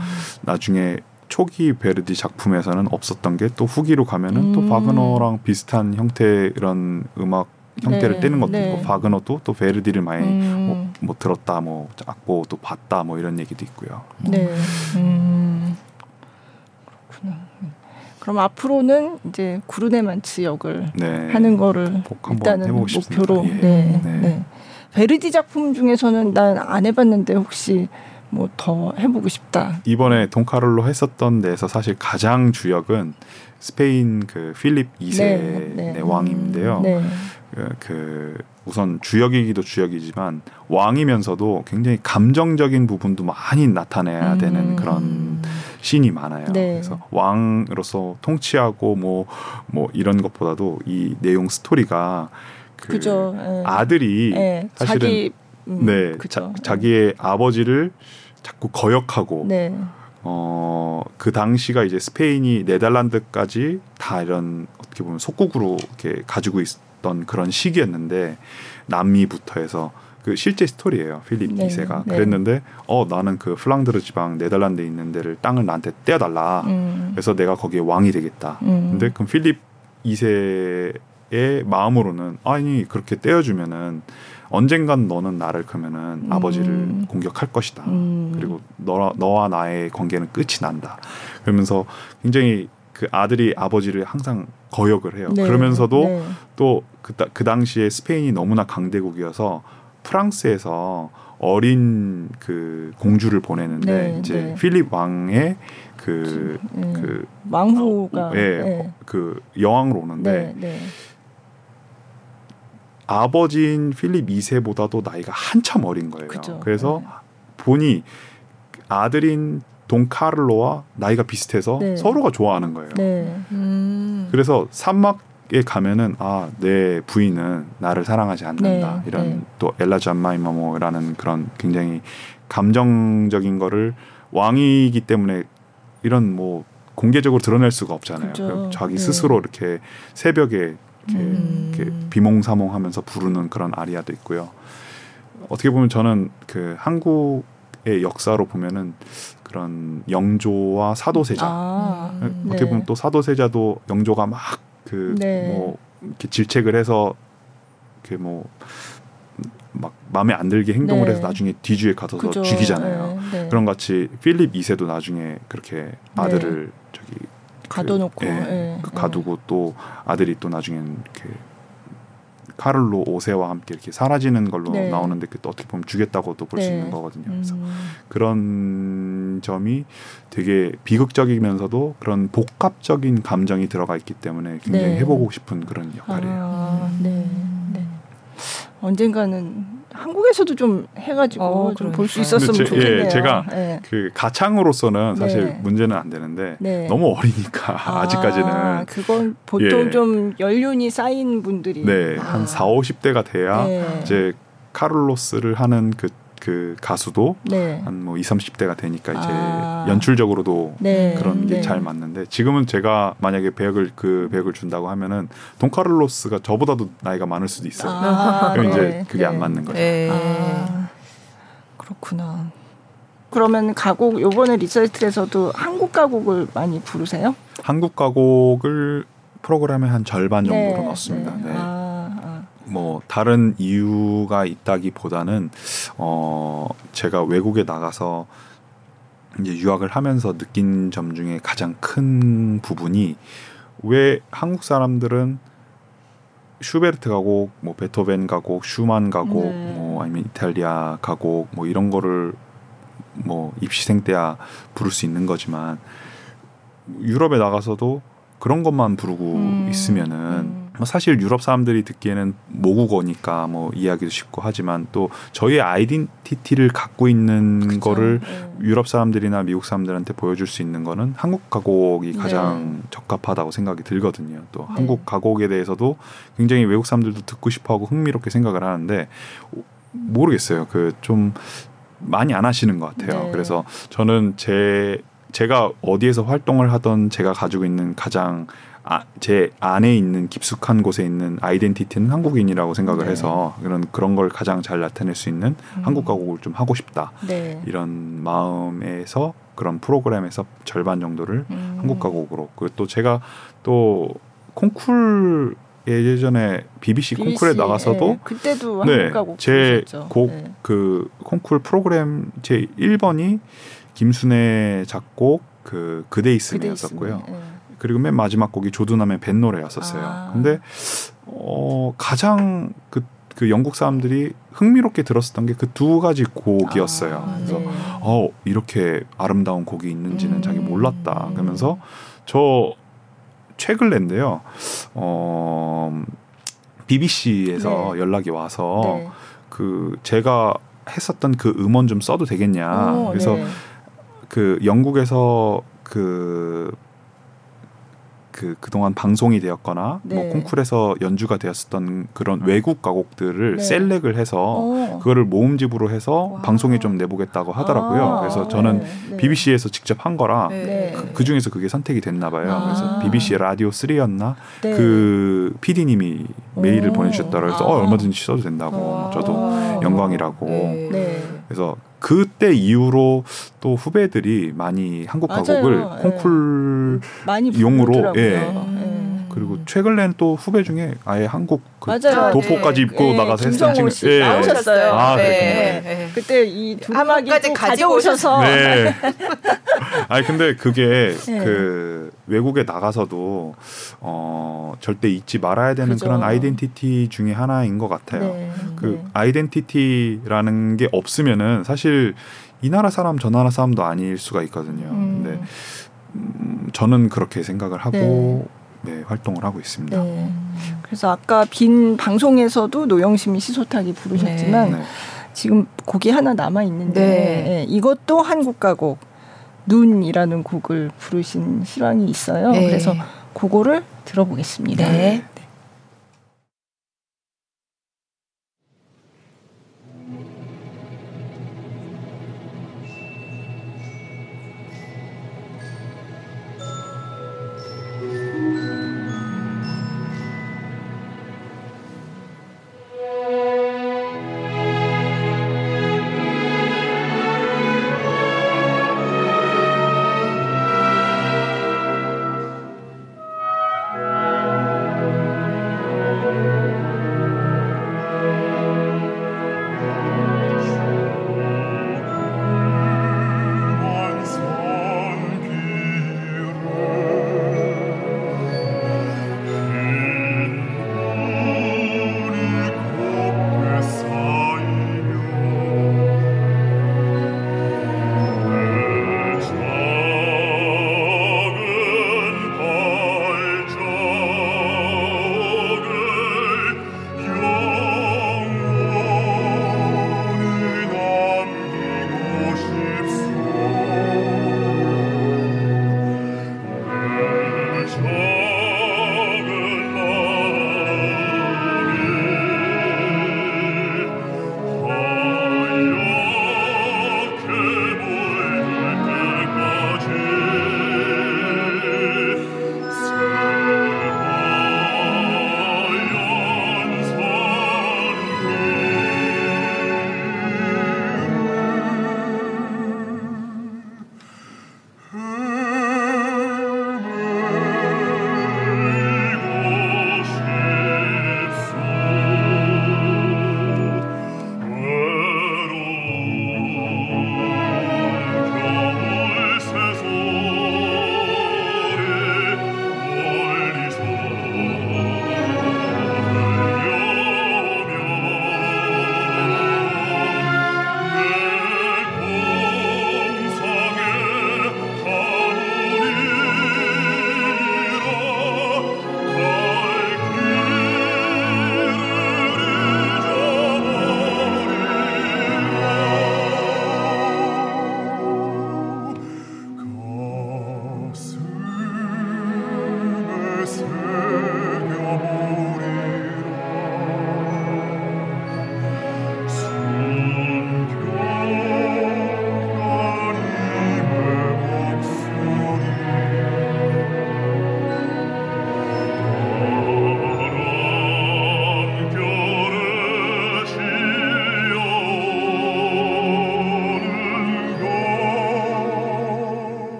나중에 초기 베르디 작품에서는 없었던 게 또 후기로 가면은 또 바그너랑 비슷한 형태의 이런 음악 형태를 떼는 것도 있고 바그너도 또 베르디를 많이 뭐 들었다 뭐 악보 또 봤다 뭐 이런 얘기도 있고요. 네. 그렇구나. 그럼 앞으로는 이제 구르네만츠 역을 네. 하는 거를 일단은 목표로. 예. 네. 네. 네. 베르디 작품 중에서는 난 안 해봤는데 혹시 뭐 더 해보고 싶다. 이번에 돈 카를로 했었던 데에서 사실 가장 주역은 스페인 그 필립 2세 네. 네. 네. 왕인데요. 네. 그 우선 주역이기도 주역이지만 왕이면서도 굉장히 감정적인 부분도 많이 나타내야 되는 그런 씬이 많아요. 네. 그래서 왕으로서 통치하고 뭐 이런 것보다도 이 내용 스토리가 그 아들이 네. 사실은 네 자기의 아버지를 자꾸 거역하고 네. 그 당시가 이제 스페인이 네덜란드까지 다 이런 어떻게 보면 속국으로 이렇게 가지고 있던 그런 시기였는데 남미부터 해서 그 실제 스토리예요. 필립 2세가 네. 그랬는데 나는 그 플랑드르 지방 네덜란드에 있는 데를 땅을 나한테 떼어달라. 그래서 내가 거기에 왕이 되겠다. 근데 그럼 필립 2세의 마음으로는 아니 그렇게 떼어주면은 언젠간 너는 나를 크면은 아버지를 공격할 것이다. 그리고 너와 나의 관계는 끝이 난다. 그러면서 굉장히 그 아들이 아버지를 항상 거역을 해요. 네. 그러면서도 네. 또 그 당시에 스페인이 너무나 강대국이어서 프랑스에서 어린 그 공주를 보내는데 네. 이제 네. 필립 왕의 그 왕후가 네. 그 여왕으로 오는데. 네. 네. 아버지인 필립 2세보다도 나이가 한참 어린 거예요. 그쵸. 그래서 네. 보니 아들인 돈 카를로와 나이가 비슷해서 네. 서로가 좋아하는 거예요. 네. 그래서 산막에 가면은 내 부인은 나를 사랑하지 않는다. 네. 이런 또 엘라 잔마이마모라는 그런 굉장히 감정적인 거를 왕이기 때문에 이런 뭐 공개적으로 드러낼 수가 없잖아요. 자기 스스로 이렇게 새벽에 이렇게 비몽사몽하면서 부르는 그런 아리아도 있고요. 어떻게 보면 저는 그 한국의 역사로 보면은 그런 영조와 사도세자 어떻게 보면 또 사도세자도 영조가 막 그 뭐 이렇게 질책을 해서 이렇게 뭐 막 마음에 안 들게 행동을 해서 나중에 뒤주에 가둬서 죽이잖아요. 네. 그런 같이 필립 2세도 나중에 그렇게 아들을 저기 가둬놓고 가두고 또 아들이 또 나중엔 이렇게 카를로 5세와 함께 이렇게 사라지는 걸로 나오는데 그 또 어떻게 보면 죽였다고도 볼 수 있는 거거든요. 그래서 그런 점이 되게 비극적이면서도 그런 복합적인 감정이 들어가 있기 때문에 굉장히 해보고 싶은 그런 역할이에요. 네. 언젠가는 한국에서도 좀 해가지고 좀 볼 수 있었으면 좋겠네요. 예, 제가 그 가창으로서는 사실 문제는 안 되는데 너무 어리니까 아직까지는 그건 보통 좀 연륜이 쌓인 분들이 한 40-50대가 돼야 이제 카를로스를 하는 그 가수도 한 뭐 20-30대가 되니까 이제 연출적으로도 그런 게 잘 맞는데, 지금은 제가 만약에 배역을 준다고 하면은 돈 카를로스가 저보다도 나이가 많을 수도 있어요. 그럼 이제 그게 안 맞는 거죠. 그렇구나. 그러면 가곡 이번에 리서트에서도 한국 가곡을 많이 부르세요? 한국 가곡을 프로그램의 한 절반 정도로 넣었습니다. 뭐 다른 이유가 있다기보다는 제가 외국에 나가서 이제 유학을 하면서 느낀 점 중에 가장 큰 부분이, 왜 한국 사람들은 슈베르트 가곡, 뭐 베토벤 가곡, 슈만 가곡, 뭐 아니면 이탈리아 가곡 뭐 이런 거를 뭐 입시생 때야 부를 수 있는 거지만, 유럽에 나가서도 그런 것만 부르고 있으면은 사실 유럽 사람들이 듣기에는 모국어니까 뭐 이해하기도 쉽고, 하지만 또 저희의 아이덴티티를 갖고 있는 거를 유럽 사람들이나 미국 사람들한테 보여줄 수 있는 거는 한국 가곡이 가장 적합하다고 생각이 들거든요. 또 한국 가곡에 대해서도 굉장히 외국 사람들도 듣고 싶어하고 흥미롭게 생각을 하는데, 모르겠어요. 그 좀 많이 안 하시는 것 같아요. 그래서 저는 제가 어디에서 활동을 하던 제가 가지고 있는 가장 제 안에 있는 깊숙한 곳에 있는 아이덴티티는 한국인이라고 생각을 해서 그런 걸 가장 잘 나타낼 수 있는 한국 가곡을 좀 하고 싶다. 이런 마음에서 그런 프로그램에서 절반 정도를 한국 가곡으로. 그리고 또 제가 또 콩쿨 예전에 BBC 콩쿨에 나가서도 그때도 한국 가곡 부르셨죠. 그 콩쿨 프로그램 제 1번이 김순애 작곡 그대 있음이었었고요. 그리고 맨 마지막 곡이 조두남의 뱃노래였었어요. 근데 가장 그 영국 사람들이 흥미롭게 들었었던 게 그 두 가지 곡이었어요. 그래서 이렇게 아름다운 곡이 있는지는 자기 몰랐다. 그러면서 저 책을 낸데요. BBC에서 연락이 와서 그 제가 했었던 그 음원 좀 써도 되겠냐. 그래서 그 영국에서 그동안 방송이 되었거나 뭐 콩쿨에서 연주가 되었었던 그런 외국 가곡들을 셀렉을 해서 그거를 모음집으로 해서 방송에 좀 내보겠다고 하더라고요. 그래서 저는 BBC에서 직접 한 거라 그중에서 그게 선택이 됐나 봐요. 그래서 BBC 라디오 3였나 그 PD님이 메일을 보내주셨더라고요. 그래서 얼마든지 써도 된다고 저도 영광이라고. 그래서 그때 이후로 또 후배들이 많이 한국 가곡을 콩쿨용으로 그리고 최근에는 또 후배 중에 아예 한국 도포까지 입고 나가서 했던 친구 나오셨어요. 그때 이 두 음악까지 가져오셔서 아니 근데 그게 그 외국에 나가서도 절대 잊지 말아야 되는 그런 아이덴티티 중에 하나인 것 같아요. 아이덴티티라는 게 없으면은 사실 이 나라 사람 저 나라 사람도 아닐 수가 있거든요. 근데 저는 그렇게 생각을 하고 활동을 하고 있습니다. 그래서 아까 빈 방송에서도 노영심이 시소타기 부르셨지만 지금 곡이 하나 남아 있는데 이것도 한국 가곡 눈이라는 곡을 부르신 실황이 있어요. 그래서 그거를 들어보겠습니다.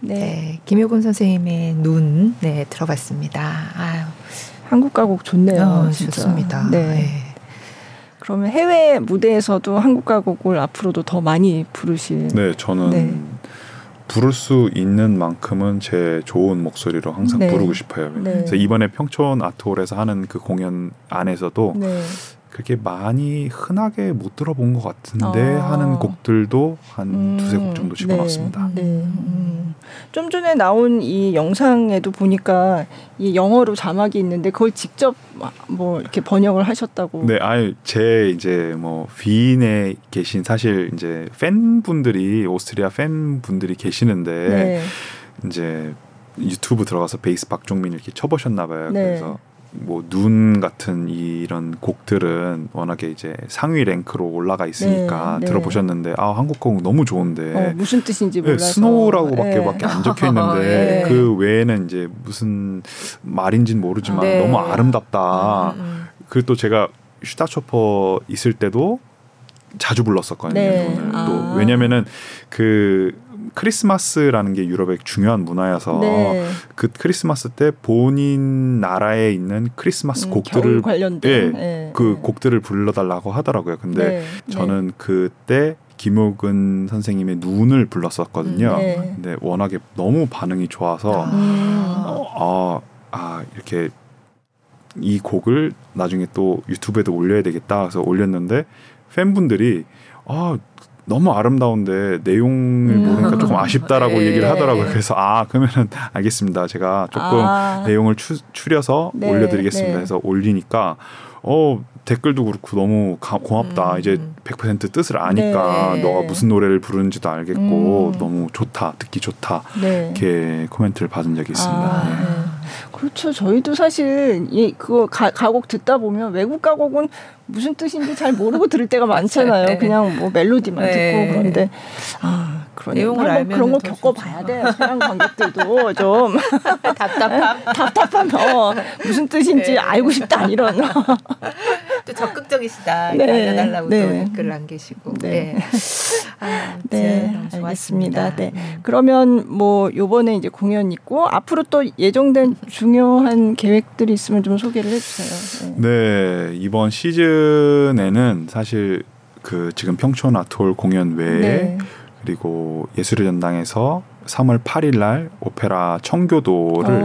네, 김효곤 선생님의 눈, 네, 들어봤습니다. 아유, 한국 가곡 좋네요. 진짜. 좋습니다. 네. 네. 그러면 해외 무대에서도 한국 가곡을 앞으로도 더 많이 부르실. 네, 저는 부를 수 있는 만큼은 제 좋은 목소리로 항상 부르고 싶어요. 그래서 이번에 평촌 아트홀에서 하는 그 공연 안에서도 그렇게 많이 흔하게 못 들어본 것 같은데 하는 곡들도 한 두세 곡 정도 집어넣었습니다. 좀 전에 나온 이 영상에도 보니까 이 영어로 자막이 있는데 그걸 직접 뭐 이렇게 번역을 하셨다고. 네, 아예 제 이제 뭐 빈에 계신 사실 이제 팬분들이 오스트리아 팬분들이 계시는데 이제 유튜브 들어가서 베이스 박종민 이렇게 쳐보셨나 봐요. 그래서 뭐 눈 같은 이런 곡들은 워낙에 이제 상위 랭크로 올라가 있으니까 들어보셨는데 아 한국 곡 너무 좋은데 무슨 뜻인지 몰라서 스노우라고밖에 안 적혀 있는데 그 외에는 이제 무슨 말인지는 모르지만 너무 아름답다. 그리고 또 제가 슈타츠 오퍼 있을 때도 자주 불렀었거든요. 오늘 또 왜냐면은 그 크리스마스라는 게 유럽의 중요한 문화여서 그 크리스마스 때 본인 나라에 있는 크리스마스 곡들을 관련된 그 곡들을 불러달라고 하더라고요. 근데 저는 그때 김효근 선생님의 눈을 불렀었거든요. 근데 워낙에 너무 반응이 좋아서 이렇게 이 곡을 나중에 또 유튜브에도 올려야 되겠다 해서 올렸는데 팬분들이 너무 아름다운데 내용을 모르니까 조금 아쉽다라고 얘기를 하더라고요. 그래서 그러면은 알겠습니다. 제가 조금 내용을 추려서 올려드리겠습니다. 해서 올리니까 댓글도 그렇고 너무 고맙다. 이제 100% 뜻을 아니까 너가 무슨 노래를 부르는지도 알겠고 너무 좋다. 듣기 좋다. 이렇게 코멘트를 받은 적이 있습니다. 그렇죠. 저희도 사실 그거 가곡 듣다 보면 외국 가곡은 무슨 뜻인지 잘 모르고 들을 때가 많잖아요. 그냥 뭐 멜로디만 듣고 그런데 내용을 알면 그런 거 겪어봐야 돼요. 서양 관객들도 좀 답답한 무슨 뜻인지 알고 싶다 이런. 또 적극적이시다. 알려달라고 또 댓글 남기시고. 알겠습니다. 그러면 뭐 이번에 이제 공연 있고 앞으로 또 예정된 중요한 계획들이 있으면 좀 소개를 해주세요. 네, 이번 시즌에는 사실 그 지금 평촌 아트홀 공연 외에 그리고 예술의 전당에서 3월 8일 날 오페라 청교도를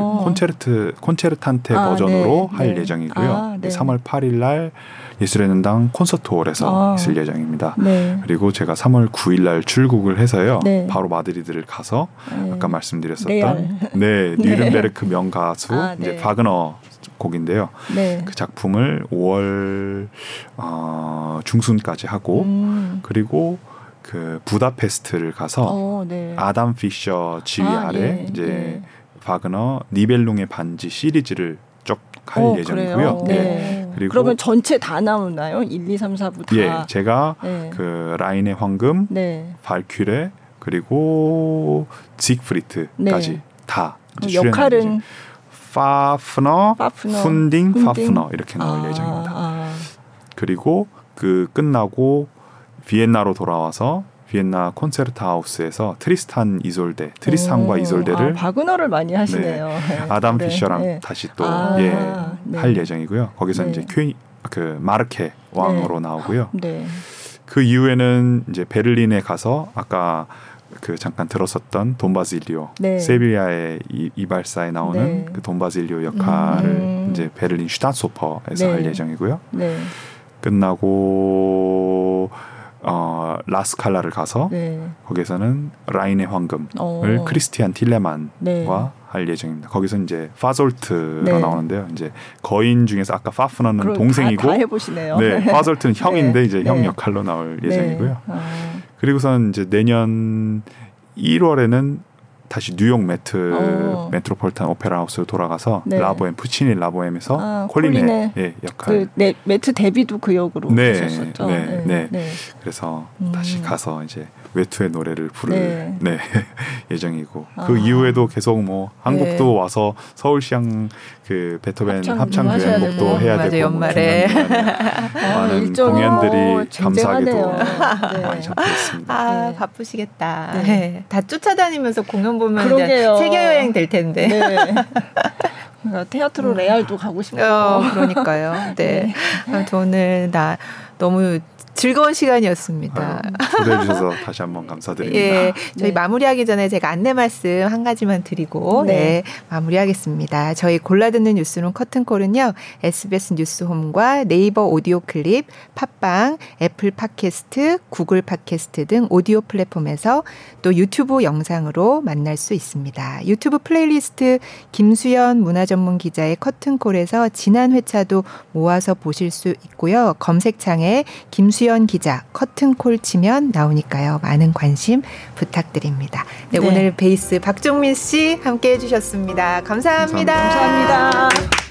콘체르탄테 버전으로 할 예정이고요. 3월 8일 날 예술의 전당 콘서트홀에서 있을 예정입니다. 그리고 제가 3월 9일 날 출국을 해서요. 바로 마드리드를 가서 아까 말씀드렸었던 뉘른베르크 명가수 이제 바그너 곡인데요. 그 작품을 5월 중순까지 하고 그리고 그 부다페스트를 가서 아담 피셔 지휘 아래 이제 바그너 니벨룽의 반지 시리즈를 쭉 할 예정이고요. 그리고 그러면 전체 다 나오나요? 1, 2, 3, 4부 다. 제가 그 라인의 황금, 발퀴레 그리고 지그프리트까지 다 출연할 예정. 파프너, 훈딩, 파프너 이렇게 나올 예정입니다. 그리고 그 끝나고 비엔나로 돌아와서 비엔나 콘서트 하우스에서 트리스탄 이솔데, 트리스탄과 이솔데를 바그너를 많이 하시네요. 아담 피셔랑 다시 또 할 예정이고요. 거기서 이제 그 마르케 왕으로 나오고요. 그 이후에는 이제 베를린에 가서 아까 그 잠깐 들었었던 돈바질리오, 세빌리아의 이발사에 나오는 그 돈바질리오 역할을 이제 베를린 슈타츠 오퍼에서 할 예정이고요. 끝나고 라스칼라를 가서 거기에서는 라인의 황금을 크리스티안 틸레만과 할 예정입니다. 거기서 이제 파졸트로 나오는데요. 이제 거인 중에서 아까 파프너는 동생이고 파졸트는 형인데 이제 형 역할로 나올 예정이고요. 그리고선 이제 내년 1월에는 다시 뉴욕 메트로폴리탄 오페라 하우스로 돌아가서 라보엠 푸치니 라보엠에서 콜린의 역할. 그 메트 데뷔도 그 역으로 하셨었죠. 그래서 다시 가서 이제 외투의 노래를 부를 예정이고 그 이후에도 계속 뭐 한국도 와서 서울시향 그 베토벤 합창교향곡도 합창 해야 되고 연말에 많은 공연들이 감사하게도 많이 잡혀 있습니다. 아 네. 바쁘시겠다. 네. 네. 다 쫓아다니면서 공연 보면 세계 여행 될 텐데. 네. 그러니까 테아트로 레알도 가고 싶고 그러니까요. 네. 네. 저는 나 너무 즐거운 시간이었습니다. 초대해 주셔서 다시 한번 감사드립니다. 예, 저희 마무리하기 전에 제가 안내 말씀 한 가지만 드리고 마무리하겠습니다. 저희 골라듣는 뉴스룸 커튼콜은요. SBS 뉴스홈과 네이버 오디오 클립, 팟빵, 애플 팟캐스트, 구글 팟캐스트 등 오디오 플랫폼에서 또 유튜브 영상으로 만날 수 있습니다. 유튜브 플레이리스트 김수연 문화전문기자의 커튼콜에서 지난 회차도 모아서 보실 수 있고요. 검색창에 김수연 기자 커튼콜 치면 나오니까요. 많은 관심 부탁드립니다. 네, 오늘 베이스 박종민 씨 함께해 주셨습니다. 감사합니다. 감사합니다. 감사합니다.